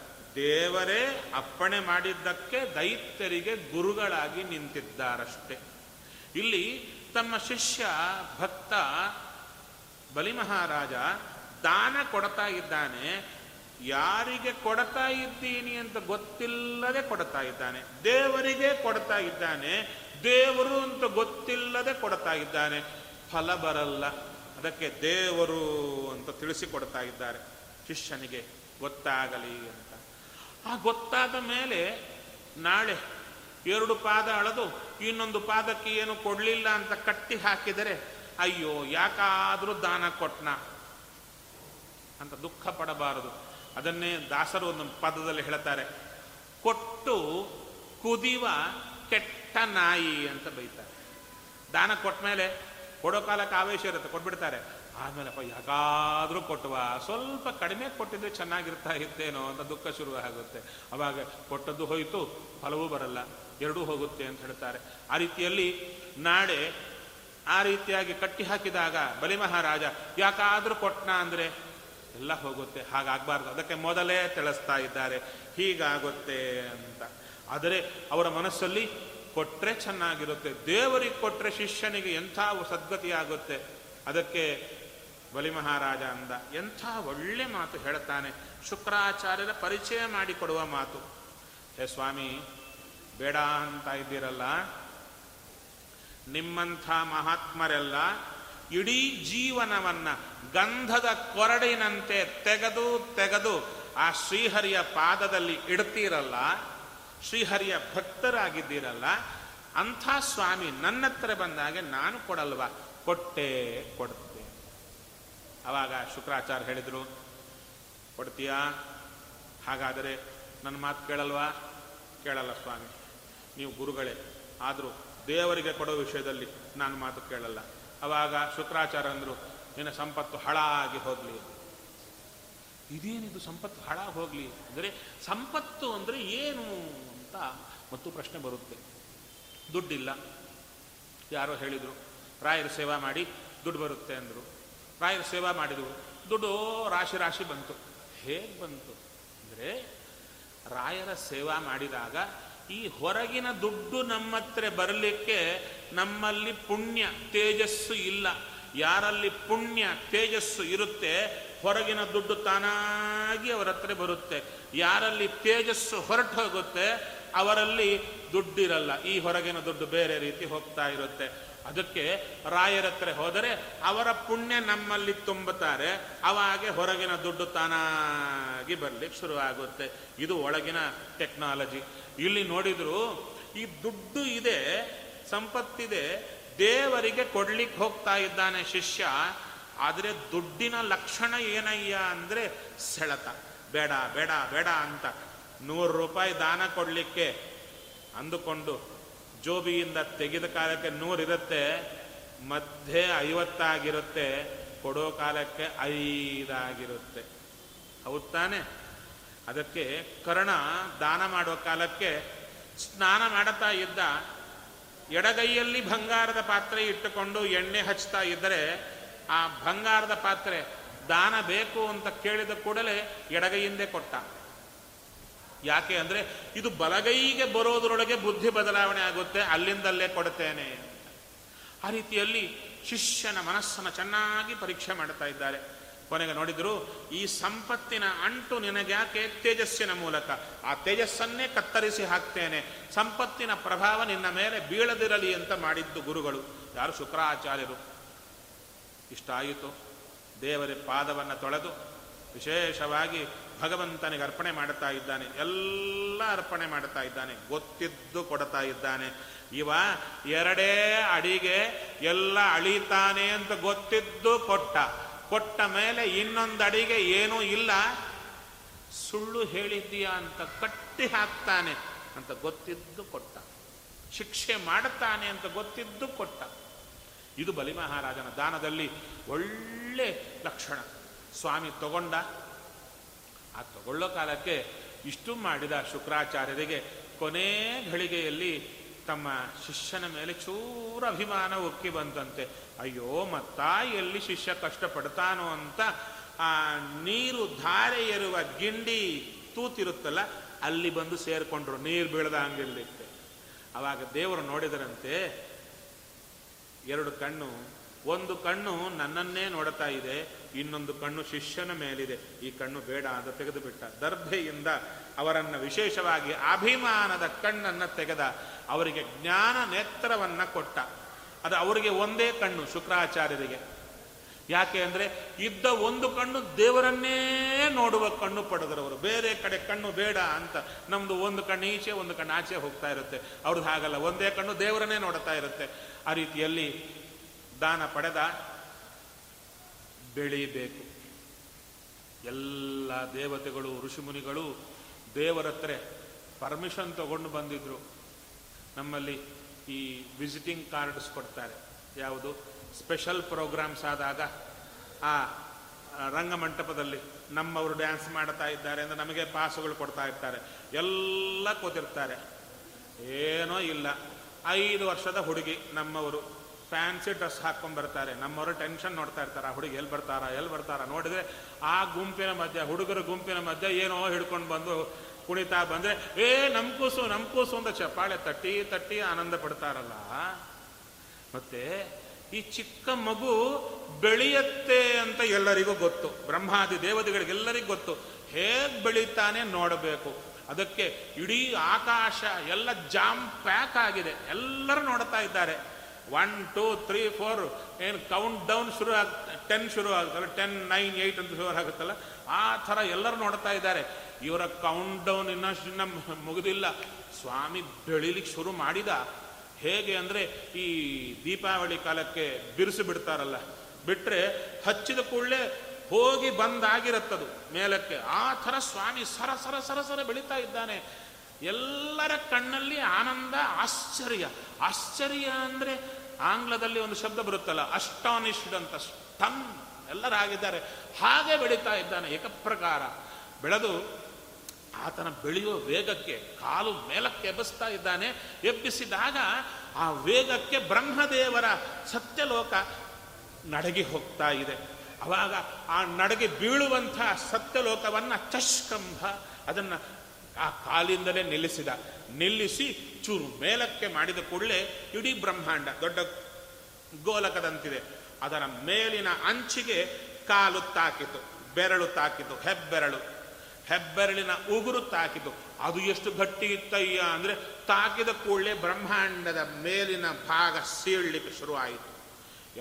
ದೇವರೇ ಅಪ್ಪಣೆ ಮಾಡಿದ್ದಕ್ಕೆ ದೈತ್ಯರಿಗೆ ಗುರುಗಳಾಗಿ ನಿಂತಿದ್ದಾರಷ್ಟೆ. ಇಲ್ಲಿ ತಮ್ಮ ಶಿಷ್ಯ ಭಕ್ತ ಬಲಿ ಮಹಾರಾಜ ದಾನ ಕೊಡ್ತಾ ಇದ್ದಾನೆ. ಯಾರಿಗೆ ಕೊಡ್ತಾ ಇದ್ದೀನಿ ಅಂತ ಗೊತ್ತಿಲ್ಲದೆ ಕೊಡ್ತಾ ಇದ್ದಾನೆ. ದೇವರಿಗೆ ಕೊಡ್ತಾ ಇದ್ದಾನೆ, ದೇವರು ಅಂತ ಗೊತ್ತಿಲ್ಲದೆ ಕೊಡ್ತಾ ಇದ್ದಾನೆ. ಫಲ ಬರಲ್ಲ, ಅದಕ್ಕೆ ದೇವರು ಅಂತ ತಿಳಿಸಿಕೊಡ್ತಾ ಇದ್ದಾರೆ ಶಿಷ್ಯನಿಗೆ, ಗೊತ್ತಾಗಲಿ ಅಂತ. ಆ ಗೊತ್ತಾದ ಮೇಲೆ ನಾಳೆ 2 ಪಾದ ಅಳೆದು 1 ಪಾದಕ್ಕೆ ಏನು ಕೊಡಲಿಲ್ಲ ಅಂತ ಕಟ್ಟಿ ಹಾಕಿದರೆ ಅಯ್ಯೋ ಯಾಕಾದರೂ ದಾನ ಕೊಟ್ನ ಅಂತ ದುಃಖ ಪಡಬಾರದು. ಅದನ್ನೇ ದಾಸರು ಒಂದು ಪದದಲ್ಲಿ ಹೇಳ್ತಾರೆ, ಕೊಟ್ಟು ಕುದಿವ ಕೆಟ್ಟ ಕೆಟ್ಟ ನಾಯಿ ಅಂತ ಬೈತಾರೆ. ದಾನ ಕೊಟ್ಟ ಮೇಲೆ ಕೊಡೋ ಕಾಲಕ್ಕೆ ಆವೇಶ ಇರುತ್ತೆ, ಕೊಟ್ಬಿಡ್ತಾರೆ. ಆಮೇಲೆಪ್ಪ ಯಾಕಾದರೂ ಕೊಟ್ಟುವ, ಸ್ವಲ್ಪ ಕಡಿಮೆ ಕೊಟ್ಟಿದ್ರೆ ಚೆನ್ನಾಗಿರ್ತಾ ಇತ್ತೇನೋ ಅಂತ ದುಃಖ ಶುರು ಆಗುತ್ತೆ. ಅವಾಗ ಕೊಟ್ಟದ್ದು ಹೋಯಿತು, ಫಲವೂ ಬರಲ್ಲ, ಎರಡೂ ಹೋಗುತ್ತೆ ಅಂತ ಹೇಳ್ತಾರೆ. ಆ ರೀತಿಯಲ್ಲಿ ನಾಡೆ ಆ ರೀತಿಯಾಗಿ ಕಟ್ಟಿ ಹಾಕಿದಾಗ ಬಲಿ ಮಹಾರಾಜ ಯಾಕಾದರೂ ಕೊಟ್ಟನ ಅಂದರೆ ಎಲ್ಲ ಹೋಗುತ್ತೆ, ಹಾಗಾಗಬಾರ್ದು, ಅದಕ್ಕೆ ಮೊದಲೇ ತಿಳಿಸ್ತಾ ಇದ್ದಾರೆ ಹೀಗಾಗುತ್ತೆ ಅಂತ. ಆದರೆ ಅವರ ಮನಸ್ಸಲ್ಲಿ ಕೊಟ್ಟರೆ ಚೆನ್ನಾಗಿರುತ್ತೆ, ದೇವರಿಗೆ ಕೊಟ್ಟರೆ ಶಿಷ್ಯನಿಗೆ ಎಂಥ ಸದ್ಗತಿಯಾಗುತ್ತೆ. ಅದಕ್ಕೆ ಬಲಿ ಮಹಾರಾಜ ಅಂದ, ಎಂಥ ಒಳ್ಳೆ ಮಾತು ಹೇಳ್ತಾನೆ, ಶುಕ್ರಾಚಾರ್ಯರ ಪರಿಚಯ ಮಾಡಿಕೊಡುವ ಮಾತು. ಹೇ ಸ್ವಾಮಿ, ಬೇಡ ಅಂತ ಇದ್ದೀರಲ್ಲ, ನಿಮ್ಮಂಥ ಮಹಾತ್ಮರೆಲ್ಲ ಇಡೀ ಜೀವನವನ್ನು ಗಂಧದ ಕೊರಡಿನಂತೆ ತೆಗೆದು ತೆಗೆದು ಆ ಶ್ರೀಹರಿಯ ಪಾದದಲ್ಲಿ ಇಡ್ತೀರಲ್ಲ, ಶ್ರೀಹರಿಯ ಭಕ್ತರಾಗಿದ್ದೀರಲ್ಲ, ಅಂಥ ಸ್ವಾಮಿ ನನ್ನ ಹತ್ರ ಬಂದಾಗೆ ನಾನು ಕೊಡಲ್ವಾ? ಕೊಟ್ಟೆ ಕೊಡುತ್ತೆ. ಆವಾಗ ಶುಕ್ರಾಚಾರ್ಯ ಹೇಳಿದರು, ಕೊಡ್ತೀಯಾ? ಹಾಗಾದರೆ ನನ್ನ ಮಾತು ಕೇಳಲ್ವಾ? ಕೇಳಲ್ಲ ಸ್ವಾಮಿ, ನೀವು ಗುರುಗಳೇ, ಆದರೂ ದೇವರಿಗೆ ಕೊಡೋ ವಿಷಯದಲ್ಲಿ ನಾನು ಮಾತು ಕೇಳಲ್ಲ. ಆವಾಗ ಶುಕ್ರಾಚಾರ್ಯ ಅಂದರು, ನಿನ್ನ ಸಂಪತ್ತು ಹಾಳಾಗಿ ಹೋಗಲಿ. ಇದೇನಿದು ಸಂಪತ್ತು ಹಾಳಾಗಿ ಹೋಗಲಿ ಅಂದರೆ, ಸಂಪತ್ತು ಅಂದರೆ ಏನು ಅಂತ ಮತ್ತು ಪ್ರಶ್ನೆ ಬರುತ್ತೆ. ದುಡ್ಡಿಲ್ಲ, ಯಾರೋ ಹೇಳಿದರು ರಾಯರ ಸೇವಾ ಮಾಡಿ ದುಡ್ಡು ಬರುತ್ತೆ ಅಂದರು. ರಾಯರ ಸೇವಾ ಮಾಡಿದರು, ದುಡ್ಡು ರಾಶಿ ರಾಶಿ ಬಂತು. ಹೇಗೆ ಬಂತು ಅಂದರೆ, ರಾಯರ ಸೇವಾ ಮಾಡಿದಾಗ ಈ ಹೊರಗಿನ ದುಡ್ಡು ನಮ್ಮ ಹತ್ರ ಬರಲಿಕ್ಕೆ ನಮ್ಮಲ್ಲಿ ಪುಣ್ಯ ತೇಜಸ್ಸು ಇಲ್ಲ. ಯಾರಲ್ಲಿ ಪುಣ್ಯ ತೇಜಸ್ಸು ಇರುತ್ತೆ ಹೊರಗಿನ ದುಡ್ಡು ತಾನಾಗಿ ಅವರ ಹತ್ರ ಬರುತ್ತೆ. ಯಾರಲ್ಲಿ ತೇಜಸ್ಸು ಹೊರಟು ಹೋಗುತ್ತೆ ಅವರಲ್ಲಿ ದುಡ್ಡಿರಲ್ಲ, ಈ ಹೊರಗಿನ ದುಡ್ಡು ಬೇರೆ ರೀತಿ ಹೋಗ್ತಾ ಇರುತ್ತೆ. ಅದಕ್ಕೆ ರಾಯರ ಹತ್ರ ಹೋದರೆ ಅವರ ಪುಣ್ಯ ನಮ್ಮಲ್ಲಿ ತುಂಬುತ್ತಾರೆ, ಅವಾಗೆ ಹೊರಗಿನ ದುಡ್ಡು ತಾನಾಗಿ ಬರಲಿಕ್ಕೆ ಶುರುವಾಗುತ್ತೆ. ಇದು ಒಳಗಿನ ಟೆಕ್ನಾಲಜಿ. ಇಲ್ಲಿ ನೋಡಿದ್ರು ಈ ದುಡ್ಡು ಇದೆ, ಸಂಪತ್ತಿದೆ, ದೇವರಿಗೆ ಕೊಡ್ಲಿಕ್ಕೆ ಹೋಗ್ತಾ ಇದ್ದಾನೆ ಶಿಷ್ಯ. ಆದರೆ ದುಡ್ಡಿನ ಲಕ್ಷಣ ಏನಯ್ಯ ಅಂದರೆ ಸೆಳೆತ, ಬೇಡ ಬೇಡ ಬೇಡ ಅಂತ. 100 ರೂಪಾಯಿ ದಾನ ಕೊಡಲಿಕ್ಕೆ ಅಂದುಕೊಂಡು ಜೋಬಿಯಿಂದ ತೆಗೆದ ಕಾಲಕ್ಕೆ 100 ಇರುತ್ತೆ, ಮಧ್ಯೆ 50 ಆಗಿರುತ್ತೆ, ಕೊಡೋ ಕಾಲಕ್ಕೆ 5 ಆಗಿರುತ್ತೆ. ಹೌದು ತಾನೆ? ಅದಕ್ಕೆ ಕರ್ಣ ದಾನ ಮಾಡೋ ಕಾಲಕ್ಕೆ ಸ್ನಾನ ಮಾಡುತ್ತಾ ಇದ್ದ, ಎಡಗೈಯಲ್ಲಿ ಬಂಗಾರದ ಪಾತ್ರೆ ಇಟ್ಟುಕೊಂಡು ಎಣ್ಣೆ ಹಚ್ತಾ ಇದ್ದರೆ ಆ ಬಂಗಾರದ ಪಾತ್ರೆ ದಾನ ಬೇಕು ಅಂತ ಕೇಳಿದ ಕೂಡಲೇ ಎಡಗೈಯಿಂದೇ ಕೊಟ್ಟ. ಯಾಕೆ ಅಂದರೆ ಇದು ಬಲಗೈಗೆ ಬರೋದರೊಳಗೆ ಬುದ್ಧಿ ಬದಲಾವಣೆ ಆಗುತ್ತೆ, ಅಲ್ಲಿಂದಲ್ಲೇ ಕೊಡುತ್ತೇನೆ. ಆ ರೀತಿಯಲ್ಲಿ ಶಿಷ್ಯನ ಮನಸ್ಸನ್ನು ಚೆನ್ನಾಗಿ ಪರೀಕ್ಷೆ ಮಾಡ್ತಾ ಇದ್ದಾರೆ. ಕೊನೆಗೆ ನೋಡಿದ್ರು, ಈ ಸಂಪತ್ತಿನ ಅಂಟು ನಿನಗ್ಯಾಕೆ? ತೇಜಸ್ಸಿನ ಮೂಲಕ ಆ ತೇಜಸ್ಸನ್ನೇ ಕತ್ತರಿಸಿ ಹಾಕ್ತೇನೆ, ಸಂಪತ್ತಿನ ಪ್ರಭಾವ ನಿನ್ನ ಮೇಲೆ ಬೀಳದಿರಲಿ ಅಂತ ಮಾಡಿದ್ದು ಗುರುಗಳು ಯಾರು? ಶುಕ್ರಾಚಾರ್ಯರು. ಇಷ್ಟಾಯಿತು. ದೇವರ ಪಾದವನ್ನು ತೊಳೆದು ವಿಶೇಷವಾಗಿ ಭಗವಂತನಿಗೆ ಅರ್ಪಣೆ ಮಾಡ್ತಾ ಇದ್ದಾನೆ, ಎಲ್ಲ ಅರ್ಪಣೆ ಮಾಡ್ತಾ ಇದ್ದಾನೆ, ಗೊತ್ತಿದ್ದು ಕೊಡ್ತಾ ಇದ್ದಾನೆ. ಇವ 2 ಅಡಿಗೆ ಎಲ್ಲ ಅಳೀತಾನೆ ಅಂತ ಗೊತ್ತಿದ್ದು ಕೊಟ್ಟ. ಕೊಟ್ಟ ಮೇಲೆ 1 ಅಡಿಗೆ ಏನೂ ಇಲ್ಲ, ಸುಳ್ಳು ಹೇಳಿದ್ದೀಯಾ ಅಂತ ಕಟ್ಟಿ ಹಾಕ್ತಾನೆ ಅಂತ ಗೊತ್ತಿದ್ದು ಕೊಟ್ಟ. ಶಿಕ್ಷೆ ಮಾಡ್ತಾನೆ ಅಂತ ಗೊತ್ತಿದ್ದು ಕೊಟ್ಟ. ಇದು ಬಲಿ ಮಹಾರಾಜನ ದಾನದಲ್ಲಿ ಒಳ್ಳೆ ಲಕ್ಷಣ. ಸ್ವಾಮಿ ತಗೊಂಡ. ಆ ತಗೊಳ್ಳೋ ಕಾಲಕ್ಕೆ ಇಷ್ಟು ಮಾಡಿದ ಶುಕ್ರಾಚಾರ್ಯರಿಗೆ ಕೊನೆ ಘಳಿಗೆಯಲ್ಲಿ ತಮ್ಮ ಶಿಷ್ಯನ ಮೇಲೆ ಚೂರ ಅಭಿಮಾನ ಉಕ್ಕಿ ಬಂತಂತೆ. ಅಯ್ಯೋ, ಮತ್ತ ಎಲ್ಲಿ ಶಿಷ್ಯ ಕಷ್ಟಪಡ್ತಾನೋ ಅಂತ ಆ ನೀರು ಧಾರೆ ಏರುವ ಗಿಂಡಿ ತೂತಿರುತ್ತಲ್ಲ, ಅಲ್ಲಿ ಬಂದು ಸೇರಿಕೊಂಡ್ರು, ನೀರು ಬೀಳದ ಹಂಗಿರಲಿಕ್ಕೆ. ಆವಾಗ ದೇವರು ನೋಡಿದರಂತೆ, 2 ಕಣ್ಣು, 1 ಕಣ್ಣು ನನ್ನನ್ನೇ ನೋಡ್ತಾ ಇದೆ, ಇನ್ನೊಂದು ಕಣ್ಣು ಶಿಷ್ಯನ ಮೇಲಿದೆ, ಈ ಕಣ್ಣು ಬೇಡ ಅಂತ ತೆಗೆದುಬಿಟ್ಟ. ದರ್ಭೆಯಿಂದ ಅವರನ್ನು ವಿಶೇಷವಾಗಿ ಅಭಿಮಾನದ ಕಣ್ಣನ್ನು ತೆಗೆದ, ಅವರಿಗೆ ಜ್ಞಾನ ನೇತ್ರವನ್ನು ಕೊಟ್ಟ. ಅದು ಅವರಿಗೆ ಒಂದೇ ಕಣ್ಣು, ಶುಕ್ರಾಚಾರ್ಯರಿಗೆ. ಯಾಕೆ ಅಂದರೆ ಇದ್ದ 1 ಕಣ್ಣು ದೇವರನ್ನೇ ನೋಡುವ ಕಣ್ಣು ಪಡೆದರವರು. ಬೇರೆ ಕಡೆ ಕಣ್ಣು ಬೇಡ ಅಂತ, ನಮ್ಮದು 1 ಕಣ್ಣು ಈಚೆ 1 ಕಣ್ಣು ಆಚೆ ಹೋಗ್ತಾ ಇರುತ್ತೆ. ಅವ್ರದ್ದು ಹಾಗಲ್ಲ, ಒಂದೇ ಕಣ್ಣು ದೇವರನ್ನೇ ನೋಡ್ತಾ ಇರುತ್ತೆ. ಆ ರೀತಿಯಲ್ಲಿ ದಾನ ಪಡೆದ. ಬೆಳೀಬೇಕು. ಎಲ್ಲ ದೇವತೆಗಳು ಋಷಿಮುನಿಗಳು ದೇವರತ್ರ ಪರ್ಮಿಷನ್ ತಗೊಂಡು ಬಂದಿದ್ರು. ನಮ್ಮಲ್ಲಿ ಈ ವಿಸಿಟಿಂಗ್ ಕಾರ್ಡ್ಸ್ ಕೊಡ್ತಾರೆ. ಯಾವುದು ಸ್ಪೆಷಲ್ ಪ್ರೋಗ್ರಾಮ್ಸ್ ಆದಾಗ ಆ ರಂಗಮಂಟಪದಲ್ಲಿ ನಮ್ಮವರು ಡ್ಯಾನ್ಸ್ ಮಾಡ್ತಾ ಇದ್ದಾರೆ ಅಂದರೆ ನಮಗೆ ಪಾಸುಗಳು ಕೊಡ್ತಾ ಇರ್ತಾರೆ. ಎಲ್ಲ ಕೂತಿರ್ತಾರೆ, ಏನೋ ಇಲ್ಲ. 5 ವರ್ಷದ ಹುಡುಗಿ ನಮ್ಮವರು ಫ್ಯಾನ್ಸಿ ಡ್ರೆಸ್ ಹಾಕ್ಕೊಂಡ್ಬರ್ತಾರೆ. ನಮ್ಮವರು ಟೆನ್ಷನ್ ನೋಡ್ತಾ ಇರ್ತಾರೆ, ಆ ಹುಡುಗಿ ಎಲ್ಲಿ ಬರ್ತಾರ ನೋಡಿದ್ರೆ ಆ ಗುಂಪಿನ ಮಧ್ಯೆ, ಹುಡುಗರ ಗುಂಪಿನ ಮಧ್ಯೆ ಏನೋ ಹಿಡ್ಕೊಂಡು ಬಂದು ಕುಣಿತಾ ಬಂದರೆ ನಮ್ಮ ಕೂಸು ಅಂತ ಚಪ್ಪಾಳೆ ತಟ್ಟಿ ಆನಂದ ಪಡ್ತಾರಲ್ಲ. ಮತ್ತೆ ಈ ಚಿಕ್ಕ ಮಗು ಬೆಳೆಯುತ್ತೆ ಅಂತ ಎಲ್ಲರಿಗೂ ಗೊತ್ತು, ಬ್ರಹ್ಮಾದಿ ದೇವತೆಗಳಿಗೆಲ್ಲರಿಗೂ ಗೊತ್ತು. ಹೇಗೆ ಬೆಳೀತಾನೆ ನೋಡಬೇಕು, ಅದಕ್ಕೆ ಇಡೀ ಆಕಾಶ ಎಲ್ಲ ಜಾಮ್ ಪ್ಯಾಕ್ ಆಗಿದೆ, ಎಲ್ಲರೂ ನೋಡ್ತಾ ಇದ್ದಾರೆ. 1 2 3 4 ಏನು ಕೌಂಟ್ ಡೌನ್ ಶುರು ಆಗುತ್ತೆ, 10 ಶುರು ಆಗುತ್ತಲ್ಲ, 10 9 8 ಅಂತ ಶುರು ಆಗುತ್ತಲ್ಲ, ಆ ಥರ ಎಲ್ಲರೂ ನೋಡ್ತಾ ಇದ್ದಾರೆ. ಇವರ ಕೌಂಟ್ ಡೌನ್ ಇನ್ನೂ ಮುಗಿದಿಲ್ಲ, ಸ್ವಾಮಿ ಬೆಳಿಲಿಕ್ಕೆ ಶುರು ಮಾಡಿದ. ಹೇಗೆ ಅಂದರೆ ಈ ದೀಪಾವಳಿ ಕಾಲಕ್ಕೆ ಬಿರುಸು ಬಿಡ್ತಾರಲ್ಲ, ಬಿಟ್ಟರೆ ಹಚ್ಚಿದ ಕೂಡಲೇ ಹೋಗಿ ಬಂದಾಗಿರುತ್ತದು ಮೇಲಕ್ಕೆ. ಆ ಥರ ಸ್ವಾಮಿ ಸರ ಬೆಳೀತಾ ಇದ್ದಾನೆ. ಎಲ್ಲರ ಕಣ್ಣಲ್ಲಿ ಆನಂದ, ಆಶ್ಚರ್ಯ ಅಂದರೆ ಆಂಗ್ಲದಲ್ಲಿ ಒಂದು ಶಬ್ದ ಬರುತ್ತಲ್ಲ, ಅಸ್ಟಾನಿಶ್ಡ್ ಅಂತ, ಸ್ಟನ್ ಎಲ್ಲರಾಗಿದ್ದಾರೆ. ಹಾಗೆ ಬೆಳೀತಾ ಇದ್ದಾನೆ ಏಕಪ್ರಕಾರ ಬೆಳೆದು. ಆತನ ಬೆಳೆಯುವ ವೇಗಕ್ಕೆ ಕಾಲು ಮೇಲಕ್ಕೆ ಎಬ್ಬಿಸ್ತಾ ಇದ್ದಾನೆ. ಎಬ್ಬಿಸಿದಾಗ ಆ ವೇಗಕ್ಕೆ ಬ್ರಹ್ಮದೇವರ ಸತ್ಯಲೋಕ ನಡಗಿ ಹೋಗ್ತಾ ಇದೆ. ಆವಾಗ ಆ ನಡಗಿ ಬೀಳುವಂತಹ ಸತ್ಯಲೋಕವನ್ನು ಚಷ್ಕಂಭ, ಅದನ್ನು ಆ ಕಾಲಿಂದಲೇ ನಿಲ್ಲಿಸಿ ಚೂರು ಮೇಲಕ್ಕೆ ಮಾಡಿದ ಕೂಡಲೇ ಇಡೀ ಬ್ರಹ್ಮಾಂಡ ದೊಡ್ಡ ಗೋಲಕದಂತಿದೆ. ಅದರ ಮೇಲಿನ ಅಂಚಿಗೆ ಕಾಲು ತಾಕಿತು, ಬೆರಳು ತಾಕಿತು, ಹೆಬ್ಬೆರಳಿನ ಉಗುರು ತಾಕಿತು. ಅದು ಎಷ್ಟು ಗಟ್ಟಿ ಇತ್ತಯ್ಯ ಅಂದರೆ ತಾಕಿದ ಕೂಡಲೇ ಬ್ರಹ್ಮಾಂಡದ ಮೇಲಿನ ಭಾಗ ಸೀಳಲಿಕ್ಕೆ ಶುರುವಾಯಿತು.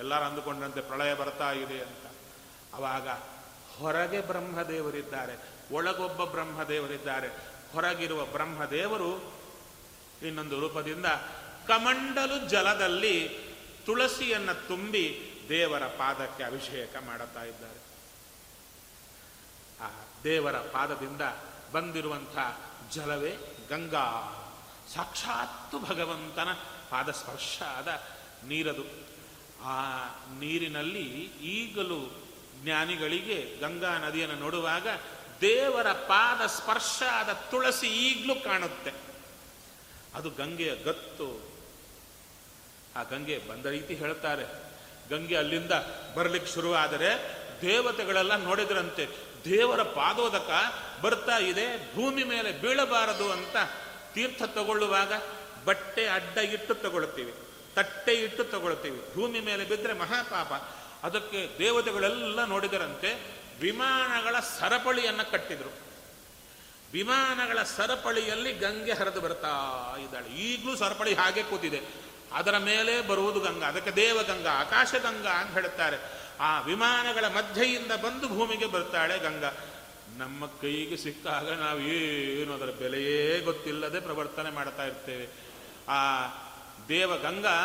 ಎಲ್ಲರೂ ಅಂದುಕೊಂಡಂತೆ ಪ್ರಳಯ ಬರ್ತಾ ಇದೆ ಅಂತ. ಆವಾಗ ಹೊರಗೆ ಬ್ರಹ್ಮದೇವರಿದ್ದಾರೆ, ಒಳಗೊಬ್ಬ ಬ್ರಹ್ಮದೇವರಿದ್ದಾರೆ. ಹೊರಗಿರುವ ಬ್ರಹ್ಮದೇವರು ಇನ್ನೊಂದು ರೂಪದಿಂದ ಕಮಂಡಲು ಜಲದಲ್ಲಿ ತುಳಸಿಯನ್ನು ತುಂಬಿ ದೇವರ ಪಾದಕ್ಕೆ ಅಭಿಷೇಕ ಮಾಡುತ್ತಾ ಇದ್ದಾರೆ. ಆ ದೇವರ ಪಾದದಿಂದ ಬಂದಿರುವಂಥ ಜಲವೇ ಗಂಗಾ, ಸಾಕ್ಷಾತ್ತು ಭಗವಂತನ ಪಾದಸ್ಪರ್ಶ ಆದ ನೀರದು. ಆ ನೀರಿನಲ್ಲಿ ಈಗಲೂ ಜ್ಞಾನಿಗಳಿಗೆ ಗಂಗಾ ನದಿಯನ್ನು ನೋಡುವಾಗ ದೇವರ ಪಾದ ಸ್ಪರ್ಶ ಆದ ತುಳಸಿ ಈಗಲೂ ಕಾಣುತ್ತೆ. ಅದು ಗಂಗೆಯ ಗತ್ತು. ಆ ಗಂಗೆ ಬಂದ ರೀತಿ ಹೇಳ್ತಾರೆ. ಗಂಗೆ ಅಲ್ಲಿಂದ ಬರಲಿಕ್ಕೆ ಶುರುವಾದರೆ ದೇವತೆಗಳೆಲ್ಲ ನೋಡಿದ್ರಂತೆ, ದೇವರ ಪಾದೋದಕ ಬರ್ತಾ ಇದೆ, ಭೂಮಿ ಮೇಲೆ ಬೀಳಬಾರದು ಅಂತ ತೀರ್ಥ ತಗೊಳ್ಳುವಾಗ ಬಟ್ಟೆ ಅಡ್ಡ ಇಟ್ಟು ತಗೊಳ್ತೀವಿ, ತಟ್ಟೆ ಇಟ್ಟು ತಗೊಳ್ತೀವಿ, ಭೂಮಿ ಮೇಲೆ ಬಿದ್ದರೆ ಮಹಾಪಾಪ. ಅದಕ್ಕೆ ದೇವತೆಗಳೆಲ್ಲ ನೋಡಿದರಂತೆ ವಿಮಾನಗಳ ಸರಪಳಿಯನ್ನು ಕಟ್ಟಿದರು. ವಿಮಾನಗಳ ಸರಪಳಿಯಲ್ಲಿ ಗಂಗೆ ಹರಿದು ಬರ್ತಾ ಇದ್ದಾಳೆ. ಈಗಲೂ ಸರಪಳಿ ಹಾಗೆ ಕೂತಿದೆ, ಅದರ ಮೇಲೆ ಬರುವುದು ಗಂಗಾ, ಅದಕ್ಕೆ ದೇವಗಂಗಾ, ಆಕಾಶಗಂಗಾ ಅಂತ ಹೇಳ್ತಾರೆ. ಆ ವಿಮಾನಗಳ ಮಧ್ಯೆಯಿಂದ ಬಂದು ಭೂಮಿಗೆ ಬರ್ತಾಳೆ ಗಂಗಾ. ನಮ್ಮ ಕೈಗೆ ಸಿಕ್ಕಾಗ ನಾವು ಏನು ಅದರ ಬೆಲೆಯೇ ಗೊತ್ತಿಲ್ಲದೆ ಪ್ರವರ್ತನೆ ಮಾಡ್ತಾ ಇರ್ತೇವೆ. ಆ ದೇವಗಂಗಾ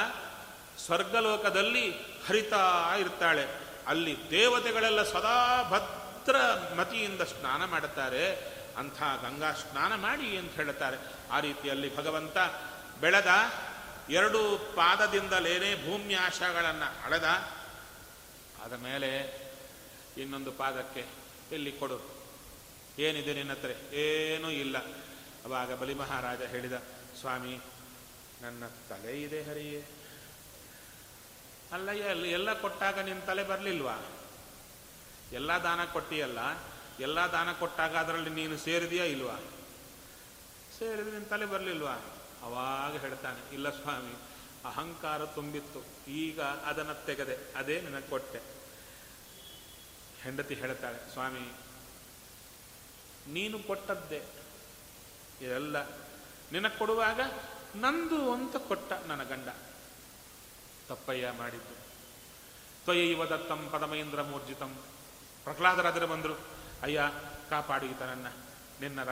ಸ್ವರ್ಗಲೋಕದಲ್ಲಿ ಹರಿತಾ ಇರ್ತಾಳೆ. ಅಲ್ಲಿ ದೇವತೆಗಳೆಲ್ಲ ಸದಾ ಭದ್ರ ಮತಿಯಿಂದ ಸ್ನಾನ ಮಾಡುತ್ತಾರೆ. ಅಂಥ ಗಂಗಾ ಸ್ನಾನ ಮಾಡಿ ಅಂತ ಹೇಳ್ತಾರೆ. ಆ ರೀತಿಯಲ್ಲಿ ಭಗವಂತ ಬೆಳೆದ, 2 ಪಾದದಿಂದಲೇನೇ ಭೂಮ್ಯಾಶಗಳನ್ನು ಅಳೆದ. ಅದ ಮೇಲೆ ಇನ್ನೊಂದು ಪಾದಕ್ಕೆ ಎಲ್ಲಿ ಕೊಡು, ಏನಿದೆ ನಿನ್ನ ಹತ್ರ? ಏನೂ ಇಲ್ಲ. ಆವಾಗ ಬಲಿ ಮಹಾರಾಜ ಹೇಳಿದ, ಸ್ವಾಮಿ ನನ್ನ ತಲೆ ಇದೆ ಹರಿಯೇ, ಅಲ್ಲಯ್ಯ ಅಲ್ಲಿ ಎಲ್ಲ ಕೊಟ್ಟಾಗ ನಿನ್ನ ತಲೆ ಬರಲಿಲ್ವಾ? ಎಲ್ಲ ದಾನ ಕೊಟ್ಟಿಯಲ್ಲ, ಎಲ್ಲ ದಾನ ಕೊಟ್ಟಾಗ ಅದರಲ್ಲಿ ನೀನು ಸೇರಿದೆಯಾ ಇಲ್ವಾ? ಸೇರಿದ್ರೆ ನಿನ್ನ ತಲೆ ಬರಲಿಲ್ವಾ? ಅವಾಗ ಹೇಳ್ತಾನೆ, ಇಲ್ಲ ಸ್ವಾಮಿ, ಅಹಂಕಾರ ತುಂಬಿತ್ತು, ಈಗ ಅದನ್ನು ತೆಗೆದೆ, ಅದೇ ನಿನಗೆ ಕೊಟ್ಟೆ. ಹೆಂಡತಿ ಹೇಳ್ತಾಳೆ, ಸ್ವಾಮಿ ನೀನು ಕೊಟ್ಟದ್ದೇ ಇದೆಲ್ಲ, ನಿನಗೆ ಕೊಡುವಾಗ ನಂದು ಅಂತ ಕೊಟ್ಟ ನನ್ನ ಗಂಡ, ತಪ್ಪಯ್ಯ ಮಾಡಿದ್ದು. ತ್ವಯೈವ ದತ್ತಂ ಪರಮೇಂದ್ರ ಮೂರ್ಜಿತಂ. ಪ್ರಹ್ಲಾದರಾದರೆ ಬಂದರು, ಅಯ್ಯ ಕಾಪಾಡು ಈತನನ್ನು, ನಿನ್ನರ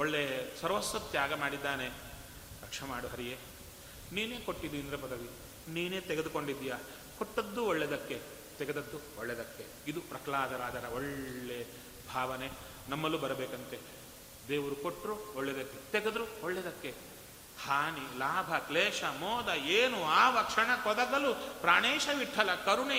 ಒಳ್ಳೆ ಸರ್ವಸ್ವ ತ್ಯಾಗ ಮಾಡಿದ್ದಾನೆ, ರಕ್ಷೆ ಮಾಡು ಹರಿಯೇ. ನೀನೇ ಕೊಟ್ಟಿದ್ದು ಇಂದ್ರ ಪದವಿ, ನೀನೇ ತೆಗೆದುಕೊಂಡಿದ್ದೀಯಾ, ಕೊಟ್ಟದ್ದು ಒಳ್ಳೆಯದಕ್ಕೆ, ತೆಗೆದದ್ದು ಒಳ್ಳೆಯದಕ್ಕೆ. ಇದು ಪ್ರಹ್ಲಾದರಾದರ ಒಳ್ಳೆ ಭಾವನೆ. ನಮ್ಮಲ್ಲೂ ಬರಬೇಕಂತೆ, ದೇವರು ಕೊಟ್ಟರು ಒಳ್ಳೆಯದಕ್ಕೆ, ತೆಗೆದ್ರು ಒಳ್ಳೆಯದಕ್ಕೆ. ಹಾನಿ ಲಾಭ ಕ್ಲೇಶ ಮೋದ ಏನು ಆವ ಕ್ಷಣಕ್ಕೊದಗಲು ಪ್ರಾಣೇಶ ವಿಠಲ ಕರುಣೆ